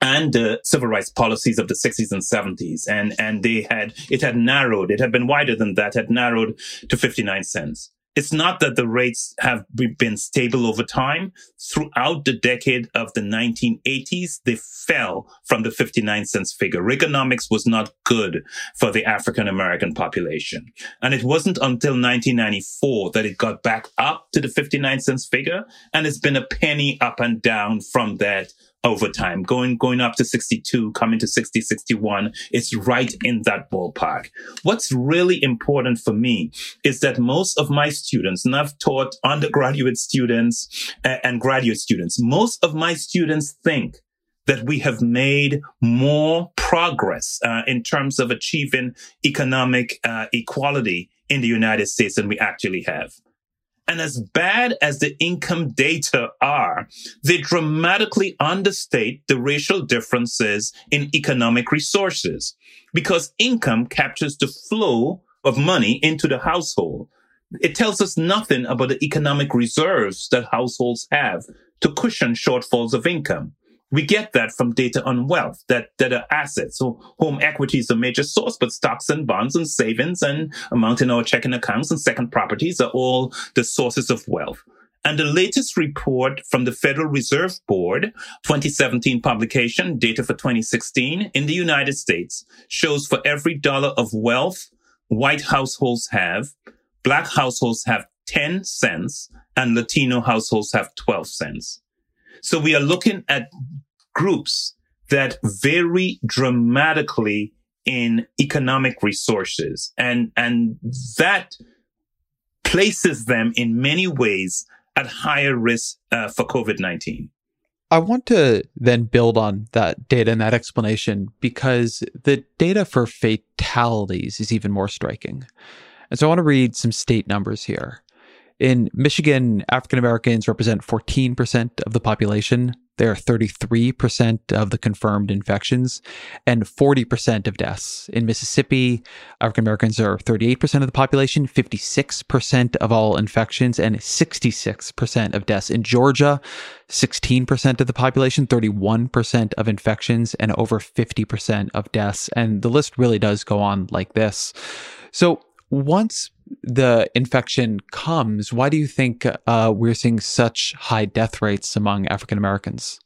and the civil rights policies of the 60s and 70s. And they had, it had narrowed. It had been wider than that, had narrowed to 59 cents. It's not that the rates have been stable over time. Throughout the decade of the 1980s, they fell from the 59 cents figure. Reaganomics was not good for the African-American population. And it wasn't until 1994 that it got back up to the 59 cents figure. And it's been a penny up and down from that over time, going up to 62, coming to 60, 61. It's right in that ballpark. What's really important for me is that most of my students, and I've taught undergraduate students and graduate students, most of my students think that we have made more progress in terms of achieving economic equality in the United States than we actually have. And as bad as the income data are, they dramatically understate the racial differences in economic resources, because income captures the flow of money into the household. It tells us nothing about the economic reserves that households have to cushion shortfalls of income. We get that from data on wealth, that are assets. So home equity is a major source, but stocks and bonds and savings and amount in our checking accounts and second properties are all the sources of wealth. And the latest report from the Federal Reserve Board, 2017 publication, data for 2016 in the United States, shows for every dollar of wealth white households have, black households have 10 cents, and Latino households have 12 cents. So we are looking at groups that vary dramatically in economic resources, and that places them in many ways at higher risk for COVID-19. I want to then build on that data and that explanation, because the data for fatalities is even more striking. And so I want to read some state numbers here. In Michigan, African-Americans represent 14% of the population. They are 33% of the confirmed infections and 40% of deaths. In Mississippi, African-Americans are 38% of the population, 56% of all infections, and 66% of deaths. In Georgia, 16% of the population, 31% of infections, and over 50% of deaths. And the list really does go on like this. So once the infection comes, why do you think we're seeing such high death rates among African Americans?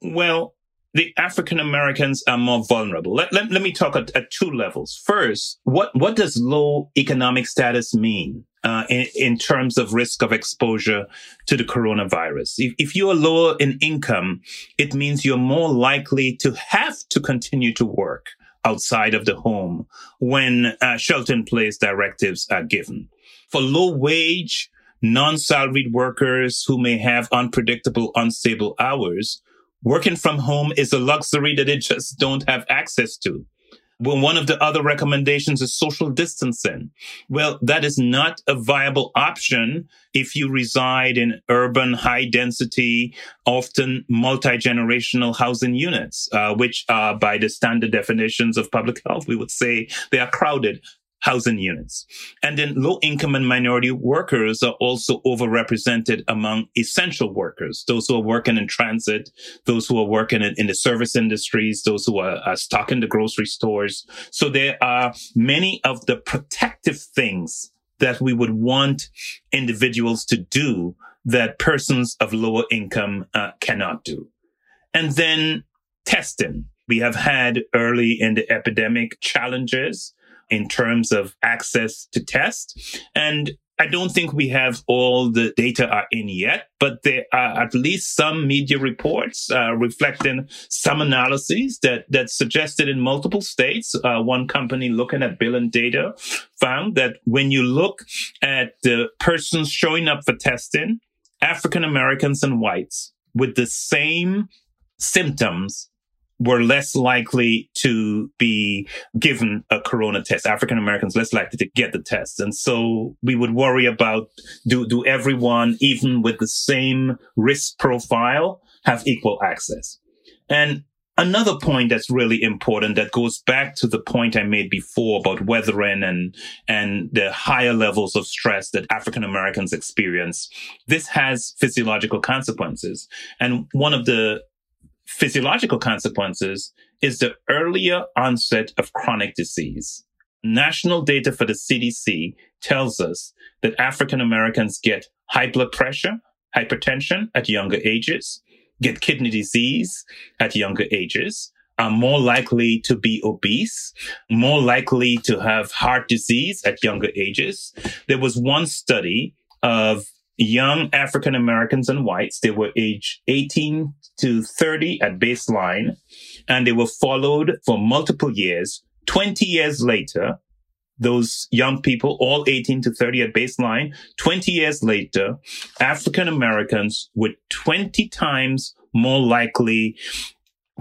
Well, the African Americans are more vulnerable. Let me talk at two levels. First, what does low economic status mean in terms of risk of exposure to the coronavirus? If you are lower in income, it means you're more likely to have to continue to work outside of the home when shelter-in-place directives are given. For low-wage, non-salaried workers who may have unpredictable, unstable hours, working from home is a luxury that they just don't have access to. Well, one of the other recommendations is social distancing. Well, that is not a viable option if you reside in urban, high-density, often multi-generational housing units, which are, by the standard definitions of public health, we would say they are crowded housing units. And then low-income and minority workers are also overrepresented among essential workers, those who are working in transit, those who are working in the service industries, those who are stocking the grocery stores. So there are many of the protective things that we would want individuals to do that persons of lower income cannot do. And then testing. We have had early in the epidemic challenges in terms of access to tests. And I don't think we have all the data are in yet, but there are at least some media reports reflecting some analyses that suggested in multiple states. One company looking at billing data found that when you look at the persons showing up for testing, African Americans and whites with the same symptoms were less likely to be given a corona test. African Americans less likely to get the test. And so we would worry about, do everyone, even with the same risk profile, have equal access? And Another point that's really important that goes back to the point I made before about weathering and the higher levels of stress that African Americans experience, this has physiological consequences. And one of the physiological consequences is the earlier onset of chronic disease. National data for the CDC tells us that African Americans get high blood pressure, hypertension at younger ages, get kidney disease at younger ages, are more likely to be obese, more likely to have heart disease at younger ages. There was one study of young African Americans and whites. They were age 18 to 30 at baseline, and they were followed for multiple years. 20 years later, those young people, all 18 to 30 at baseline, 20 years later, African Americans were 20 times more likely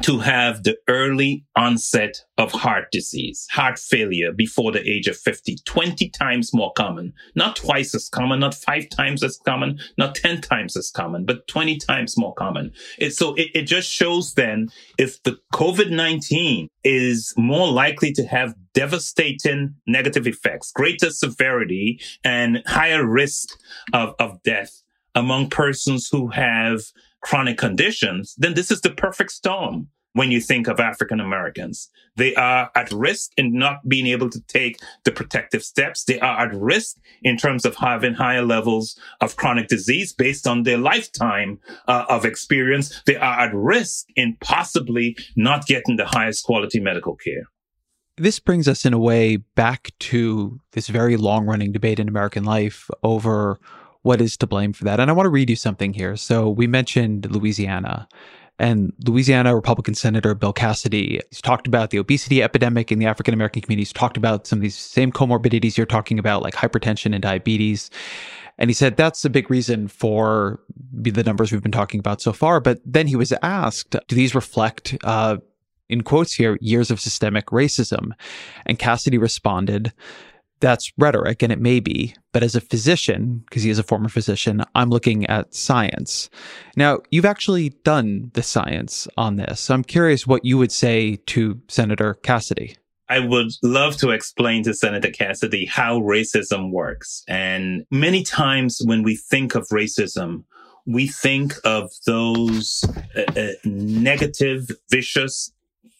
to have the early onset of heart disease, heart failure before the age of 50, 20 times more common, not twice as common, not 5 times as common, not 10 times as common, but 20 times more common. So it just shows then if the COVID-19 is more likely to have devastating negative effects, greater severity and higher risk of death among persons who have chronic conditions, then this is the perfect storm when you think of African Americans. They are at risk in not being able to take the protective steps. They are at risk in terms of having higher levels of chronic disease based on their lifetime of experience. They are at risk in possibly not getting the highest quality medical care. This brings us in a way back to this very long-running debate in American life over what is to blame for that. And I want to read you something here. So we mentioned Louisiana, and Louisiana Republican Senator Bill Cassidy has talked about the obesity epidemic in the African-American community. He's talked about some of these same comorbidities you're talking about, like hypertension and diabetes. And he said that's a big reason for the numbers we've been talking about so far. But then he was asked, do these reflect, in quotes here, years of systemic racism? And Cassidy responded, that's rhetoric, and it may be, but as a physician, because he is a former physician, I'm looking at science. Now, you've actually done the science on this, so I'm curious what you would say to Senator Cassidy. I would love to explain to Senator Cassidy how racism works. And many times when we think of racism, we think of those negative, vicious,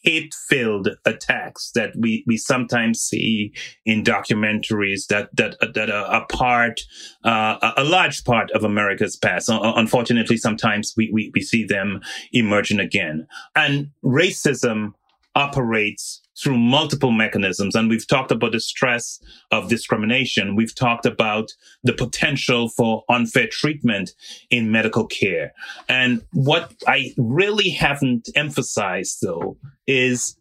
hate-filled attacks that we sometimes see in documentaries that are a large part of America's past. Unfortunately, sometimes we see them emerging again. And racism operates through multiple mechanisms. And we've talked about the stress of discrimination. We've talked about the potential for unfair treatment in medical care. And what I really haven't emphasized, though, is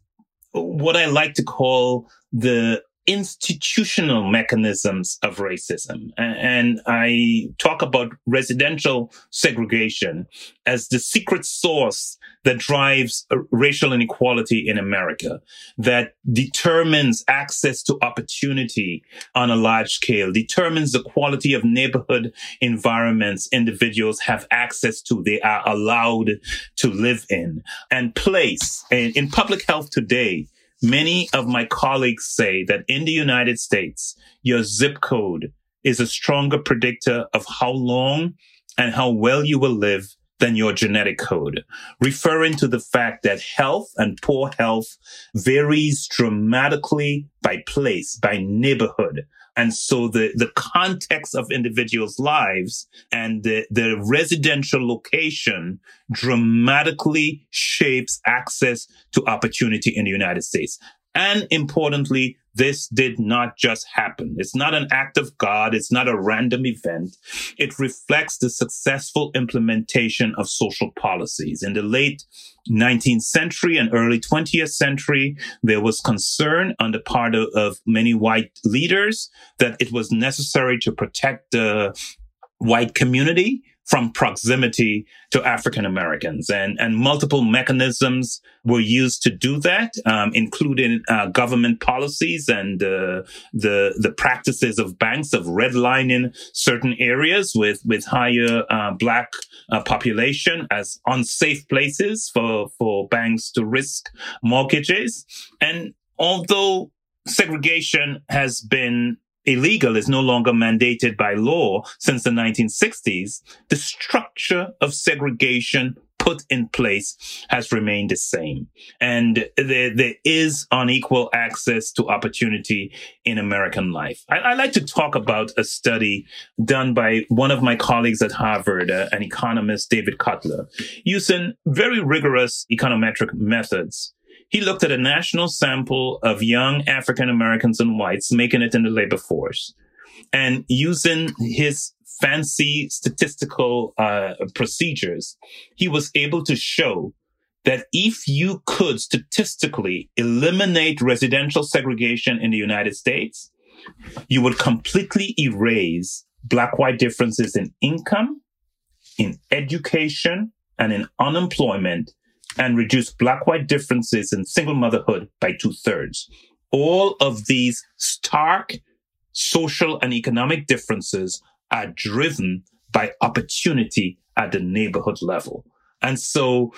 what I like to call the institutional mechanisms of racism. And I talk about residential segregation as the secret sauce that drives racial inequality in America, that determines access to opportunity on a large scale, determines the quality of neighborhood environments individuals have access to, they are allowed to live in. And place, in public health today, many of my colleagues say that in the United States, your zip code is a stronger predictor of how long and how well you will live than your genetic code, referring to the fact that health and poor health varies dramatically by place, by neighborhood. And so the context of individuals' lives and the residential location dramatically shapes access to opportunity in the United States. And importantly, this did not just happen. It's not an act of God. It's not a random event. It reflects the successful implementation of social policies. In the late 19th century and early 20th century, there was concern on the part of many white leaders that it was necessary to protect the white community from proximity to African Americans. And multiple mechanisms were used to do that, including government policies and the practices of banks of redlining certain areas with higher Black population as unsafe places for banks to risk mortgages. And although segregation has been illegal, is no longer mandated by law since the 1960s, the structure of segregation put in place has remained the same. And there is unequal access to opportunity in American life. I like to talk about a study done by one of my colleagues at Harvard, an economist, David Cutler, using very rigorous econometric methods. He looked at a national sample of young African Americans and whites making it in the labor force, and using his fancy statistical procedures, he was able to show that if you could statistically eliminate residential segregation in the United States, you would completely erase Black-white differences in income, in education, and in unemployment, and reduce Black-white differences in single motherhood by 2/3. All of these stark social and economic differences are driven by opportunity at the neighborhood level. And so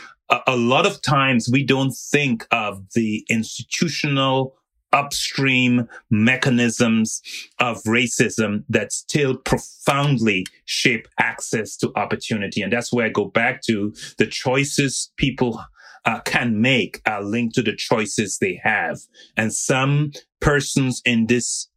a lot of times we don't think of the institutional upstream mechanisms of racism that still profoundly shape access to opportunity. And that's where I go back to the choices people can make are linked to the choices they have. And some persons in this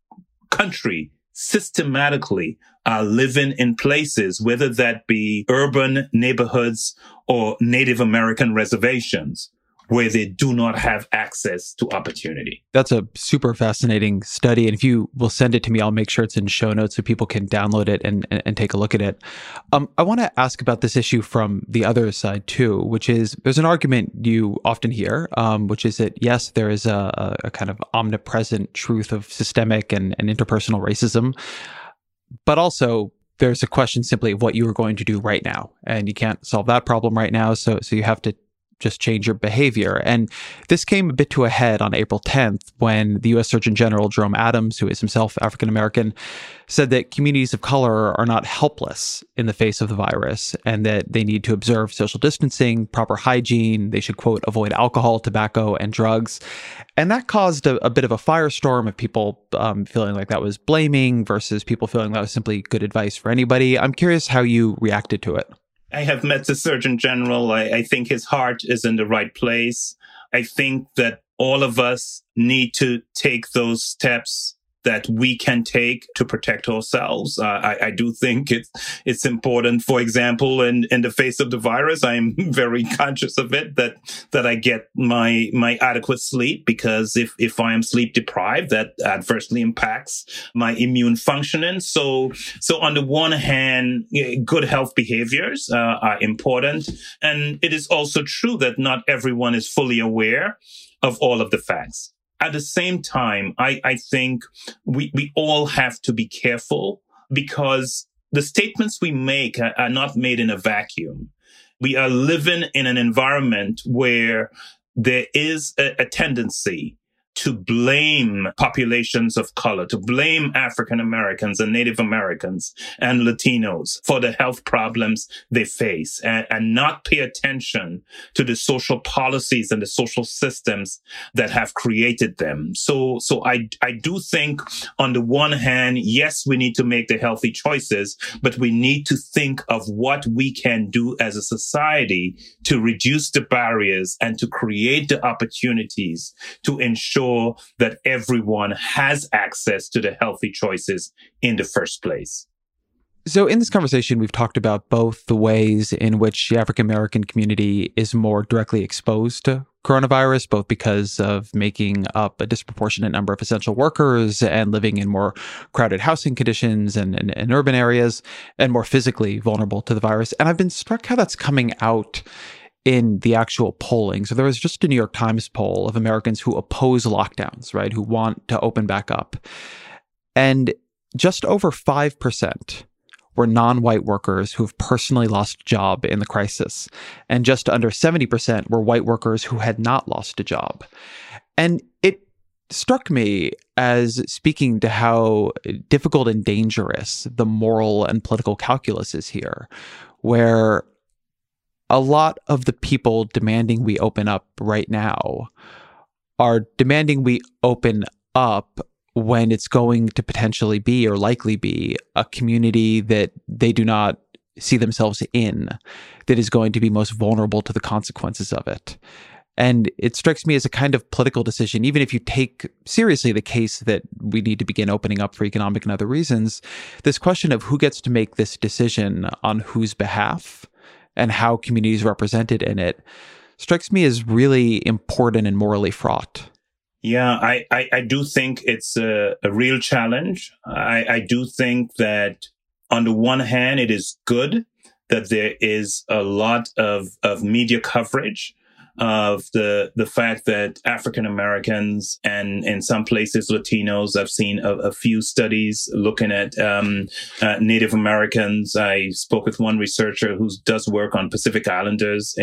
country systematically are living in places, whether that be urban neighborhoods or Native American reservations, where they do not have access to opportunity. That's a super fascinating study. And if you will send it to me, I'll make sure it's in show notes so people can download it and take a look at it. I want to ask about this issue from the other side too, which is there's an argument you often hear, which is that, yes, there is a kind of omnipresent truth of systemic and interpersonal racism, but also there's a question simply of what you are going to do right now. And you can't solve that problem right now. So you have to just change your behavior. And this came a bit to a head on April 10th when the U.S. Surgeon General Jerome Adams, who is himself African-American, said that communities of color are not helpless in the face of the virus and that they need to observe social distancing, proper hygiene. They should, quote, avoid alcohol, tobacco, and drugs. And that caused a bit of a firestorm of people feeling like that was blaming versus people feeling that was simply good advice for anybody. I'm curious how you reacted to it. I have met the Surgeon General. I think his heart is in the right place. I think that all of us need to take those steps that we can take to protect ourselves. I do think it's important, for example, in the face of the virus, I'm very conscious of it, that I get my adequate sleep, because if I am sleep deprived, that adversely impacts my immune functioning. So on the one hand, good health behaviors are important. And it is also true that not everyone is fully aware of all of the facts. At the same time, I think we all have to be careful, because the statements we make are not made in a vacuum. We are living in an environment where there is a tendency to blame populations of color, to blame African Americans and Native Americans and Latinos for the health problems they face, and not pay attention to the social policies and the social systems that have created them. So I do think on the one hand, yes, we need to make the healthy choices, but we need to think of what we can do as a society to reduce the barriers and to create the opportunities to ensure that everyone has access to the healthy choices in the first place. So in this conversation, we've talked about both the ways in which the African-American community is more directly exposed to coronavirus, both because of making up a disproportionate number of essential workers and living in more crowded housing conditions and urban areas, and more physically vulnerable to the virus. And I've been struck how that's coming out in the actual polling. So there was just a New York Times poll of Americans who oppose lockdowns, right, who want to open back up. And just over 5% were non-white workers who have personally lost a job in the crisis, and just under 70% were white workers who had not lost a job. And it struck me as speaking to how difficult and dangerous the moral and political calculus is here, where a lot of the people demanding we open up right now are demanding we open up when it's going to potentially be or likely be a community that they do not see themselves in, that is going to be most vulnerable to the consequences of it. And it strikes me as a kind of political decision, even if you take seriously the case that we need to begin opening up for economic and other reasons, this question of who gets to make this decision on whose behalf and how communities are represented in it strikes me as really important and morally fraught. Yeah, I do think it's a real challenge. I do think that on the one hand, it is good that there is a lot of media coverage of the fact that African Americans and in some places Latinos, I've seen a few studies looking at Native Americans. I spoke with one researcher who does work on Pacific Islanders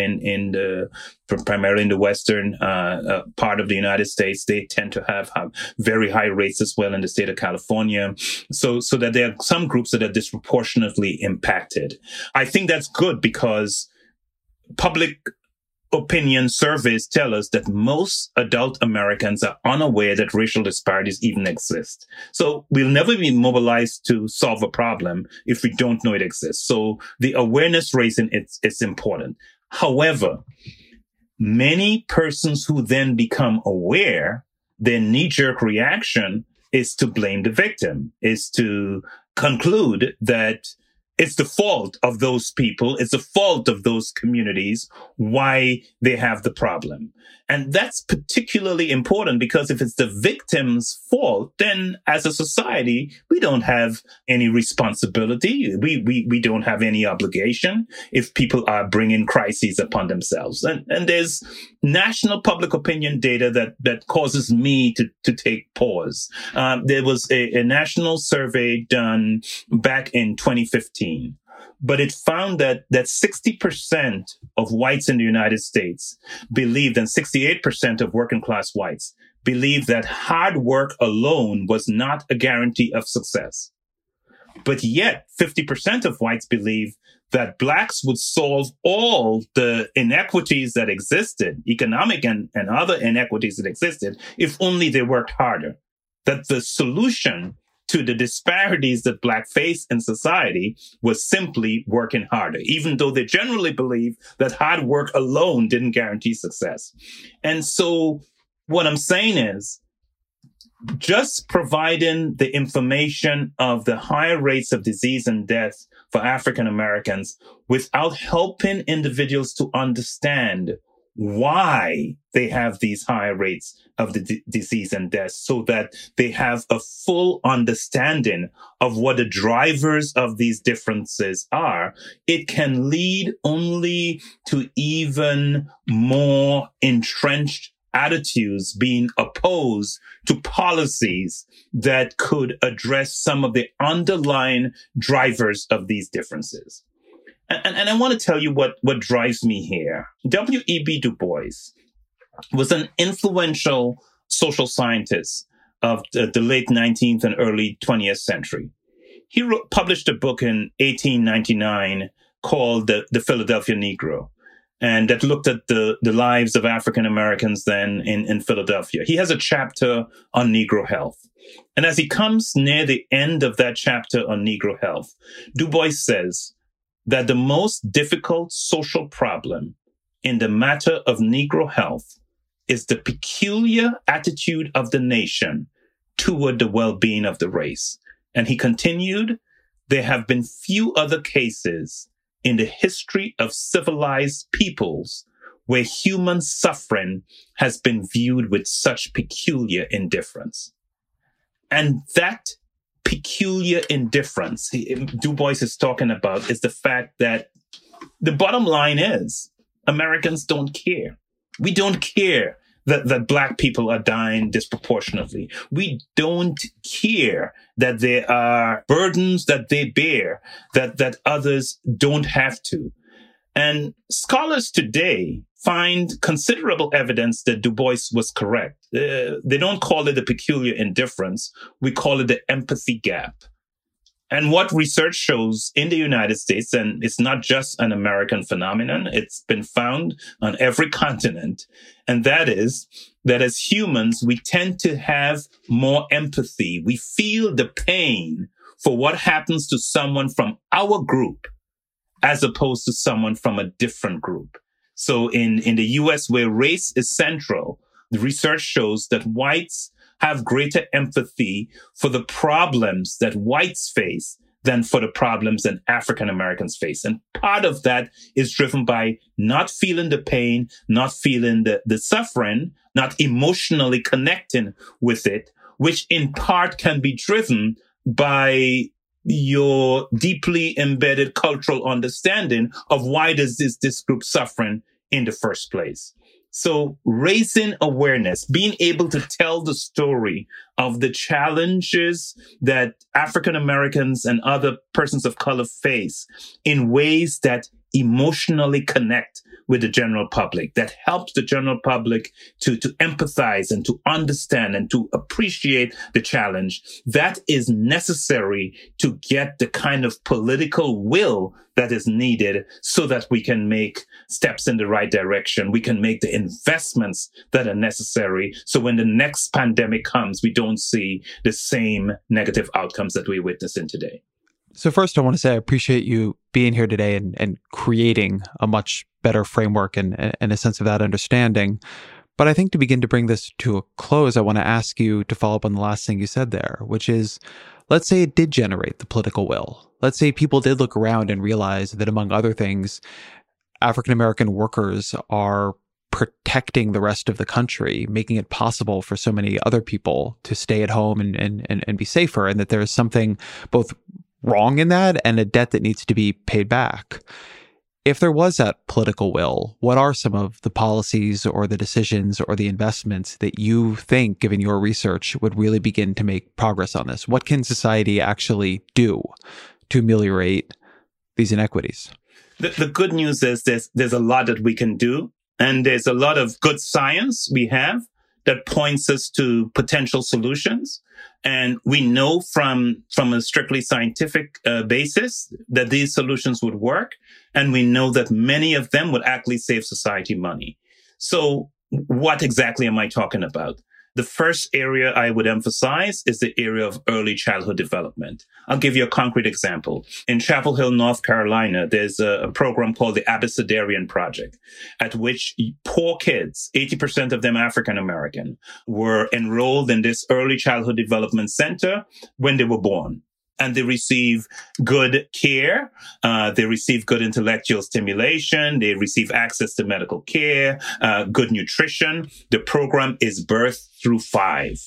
primarily in the western part of the United States. They tend to have very high rates as well in the state of California. So that there are some groups that are disproportionately impacted. I think that's good because public opinion surveys tell us that most adult Americans are unaware that racial disparities even exist. So we'll never be mobilized to solve a problem if we don't know it exists. So the awareness raising, it's important. However, many persons who then become aware, their knee-jerk reaction is to blame the victim, is to conclude that it's the fault of those people. It's the fault of those communities why they have the problem. And that's particularly important because if it's the victim's fault, then as a society, we don't have any responsibility. We don't have any obligation if people are bringing crises upon themselves. And there's national public opinion data that causes me to take pause. There was a national survey done back in 2015. But it found that 60% of whites in the United States believed, and 68% of working class whites believed, that hard work alone was not a guarantee of success. But yet 50% of whites believe that blacks would solve all the inequities that existed, economic and other inequities that existed, if only they worked harder. That the solution to the disparities that black face in society was simply working harder, even though they generally believe that hard work alone didn't guarantee success. And so what I'm saying is just providing the information of the higher rates of disease and death for African Americans without helping individuals to understand why they have these higher rates of the disease and death, so that they have a full understanding of what the drivers of these differences are, it can lead only to even more entrenched attitudes being opposed to policies that could address some of the underlying drivers of these differences. And I want to tell you what drives me here. W.E.B. Du Bois was an influential social scientist of the late 19th and early 20th century. He published a book in 1899 called The Philadelphia Negro, and that looked at the lives of African Americans then in Philadelphia. He has a chapter on Negro health. And as he comes near the end of that chapter on Negro health, Du Bois says that the most difficult social problem in the matter of Negro health is the peculiar attitude of the nation toward the well-being of the race. And he continued, there have been few other cases in the history of civilized peoples where human suffering has been viewed with such peculiar indifference. And that peculiar indifference Du Bois is talking about is the fact that the bottom line is Americans don't care. We don't care that Black people are dying disproportionately. We don't care that there are burdens that they bear that others don't have to. And scholars today find considerable evidence that Du Bois was correct. They don't call it a peculiar indifference. We call it the empathy gap. And what research shows in the United States, and it's not just an American phenomenon, it's been found on every continent, and that is that as humans, we tend to have more empathy. We feel the pain for what happens to someone from our group as opposed to someone from a different group. So in the U.S., where race is central, the research shows that whites have greater empathy for the problems that whites face than for the problems that African Americans face. And part of that is driven by not feeling the pain, not feeling the suffering, not emotionally connecting with it, which in part can be driven by your deeply embedded cultural understanding of why does this group suffering in the first place. So raising awareness, being able to tell the story of the challenges that African Americans and other persons of color face in ways that emotionally connect with the general public, that helps the general public to empathize and to understand and to appreciate the challenge. That is necessary to get the kind of political will that is needed so that we can make steps in the right direction. We can make the investments that are necessary. So when the next pandemic comes, we don't see the same negative outcomes that we're witnessing today. So first, I want to say I appreciate you being here today and creating a much better framework and a sense of that understanding. But I think to begin to bring this to a close, I want to ask you to follow up on the last thing you said there, which is, let's say it did generate the political will. Let's say people did look around and realize that, among other things, African-American workers are protecting the rest of the country, making it possible for so many other people to stay at home and be safer, and that there is something both wrong in that and a debt that needs to be paid back. If there was that political will, what are some of the policies or the decisions or the investments that you think, given your research, would really begin to make progress on this? What can society actually do to ameliorate these inequities? The good news is there's a lot that we can do, and there's a lot of good science we have that points us to potential solutions. And we know from a strictly scientific basis that these solutions would work. And we know that many of them would actually save society money. So what exactly am I talking about? The first area I would emphasize is the area of early childhood development. I'll give you a concrete example. In Chapel Hill, North Carolina, there's a program called the Abecedarian Project, at which poor kids, 80% of them African-American, were enrolled in this early childhood development center when they were born. And they receive good care, they receive good intellectual stimulation, they receive access to medical care, good nutrition. The program is birth through 5.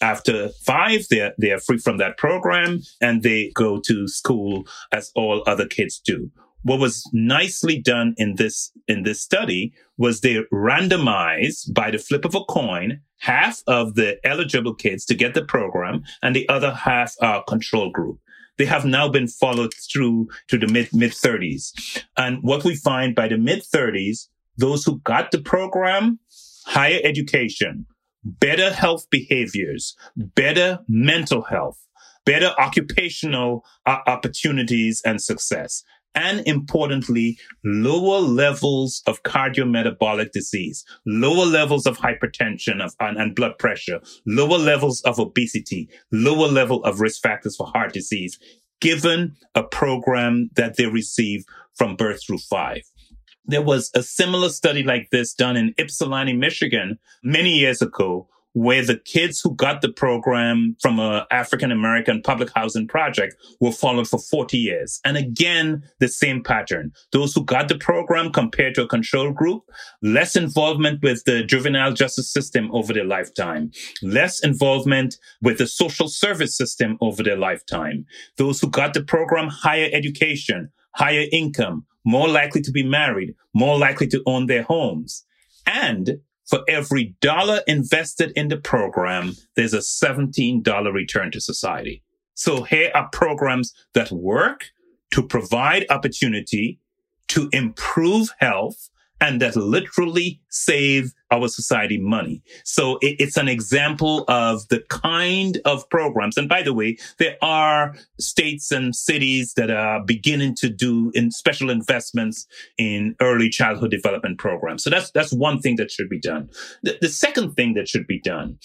After 5, they are free from that program and they go to school as all other kids do. What was nicely done in this study was they randomized by the flip of a coin half of the eligible kids to get the program and the other half are control group. They have now been followed through to the mid-30s. And what we find by the mid-30s, those who got the program, higher education, better health behaviors, better mental health, better occupational opportunities and success. And importantly, lower levels of cardiometabolic disease, lower levels of hypertension and blood pressure, lower levels of obesity, lower level of risk factors for heart disease, given a program that they receive from birth through 5. There was a similar study like this done in Ypsilanti, Michigan, many years ago, where the kids who got the program from an African-American public housing project were followed for 40 years. And again, the same pattern. Those who got the program compared to a control group, less involvement with the juvenile justice system over their lifetime, less involvement with the social service system over their lifetime. Those who got the program, higher education, higher income, more likely to be married, more likely to own their homes. And For every dollar invested in the program, there's a $17 return to society. So here are programs that work to provide opportunity, to improve health, and that literally save our society money. So it's an example of the kind of programs. And by the way, there are states and cities that are beginning to do in special investments in early childhood development programs. So that's one thing that should be done. The second thing that should be done,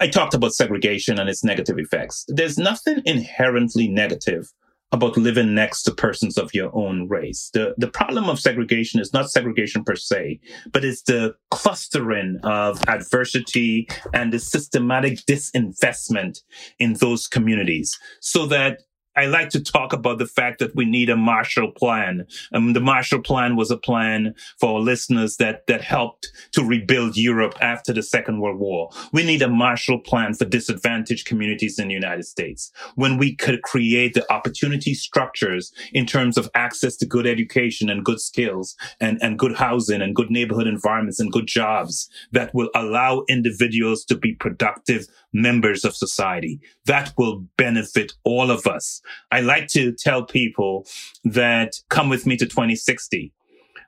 I talked about segregation and its negative effects. There's nothing inherently negative about living next to persons of your own race. The problem of segregation is not segregation per se, but it's the clustering of adversity and the systematic disinvestment in those communities. So that I like to talk about the fact that we need a Marshall Plan. The Marshall Plan was a plan for listeners that helped to rebuild Europe after the Second World War. We need a Marshall Plan for disadvantaged communities in the United States. When we could create the opportunity structures in terms of access to good education and good skills and good housing and good neighborhood environments and good jobs that will allow individuals to be productive members of society, that will benefit all of us. I like to tell people that come with me to 2060,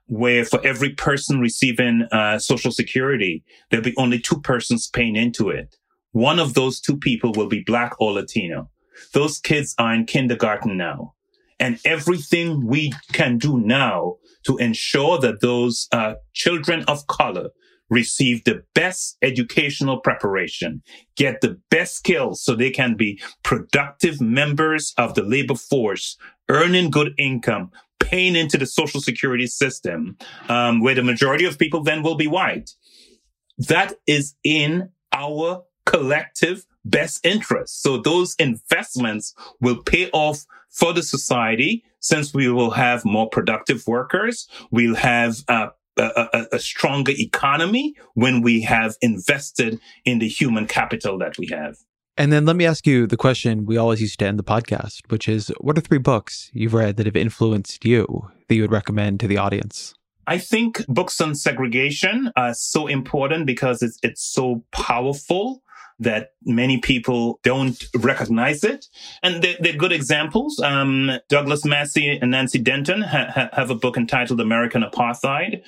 where for every person receiving Social Security, there'll be only two persons paying into it. One of those two people will be Black or Latino. Those kids are in kindergarten now. And everything we can do now to ensure that those children of color receive the best educational preparation, get the best skills so they can be productive members of the labor force, earning good income, paying into the Social Security system, where the majority of people then will be white. That is in our collective best interest. So those investments will pay off for the society, since we will have more productive workers. We'll have a stronger economy when we have invested in the human capital that we have. And then let me ask you the question we always used to end the podcast, which is, what are three books you've read that have influenced you that you would recommend to the audience? I think books on segregation are so important because it's so powerful that many people don't recognize it. And they're good examples. Douglas Massey and Nancy Denton have a book entitled American Apartheid.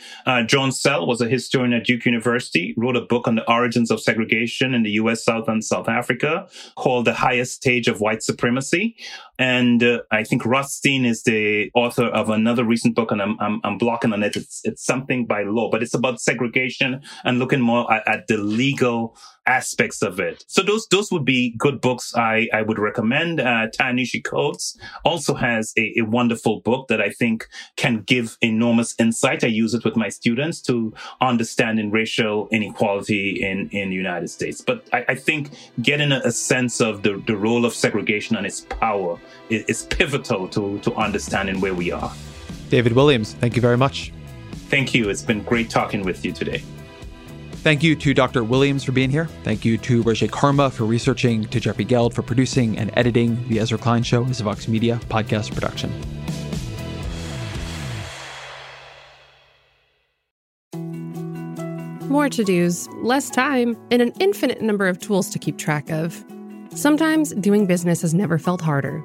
John Sell was a historian at Duke University, wrote a book on the origins of segregation in the U.S. South and South Africa called The Highest Stage of White Supremacy. And I think Rothstein is the author of another recent book, and I'm blocking on it. It's something by law, but it's about segregation and looking more at the legal aspects of it. So those would be good books I would recommend. Ta-Nehisi Coates also has a wonderful book that I think can give enormous insight. I use it with my students to understanding racial inequality in the United States. But I think getting a sense of the role of segregation and its power is pivotal to understanding where we are. David Williams, thank you very much. Thank you. It's been great talking with you today. Thank you to Dr. Williams for being here. Thank you to Rajesh Karma for researching, to Jeffrey Geld for producing and editing. The Ezra Klein Show is a Vox Media podcast production. More to-dos, less time, and an infinite number of tools to keep track of. Sometimes doing business has never felt harder,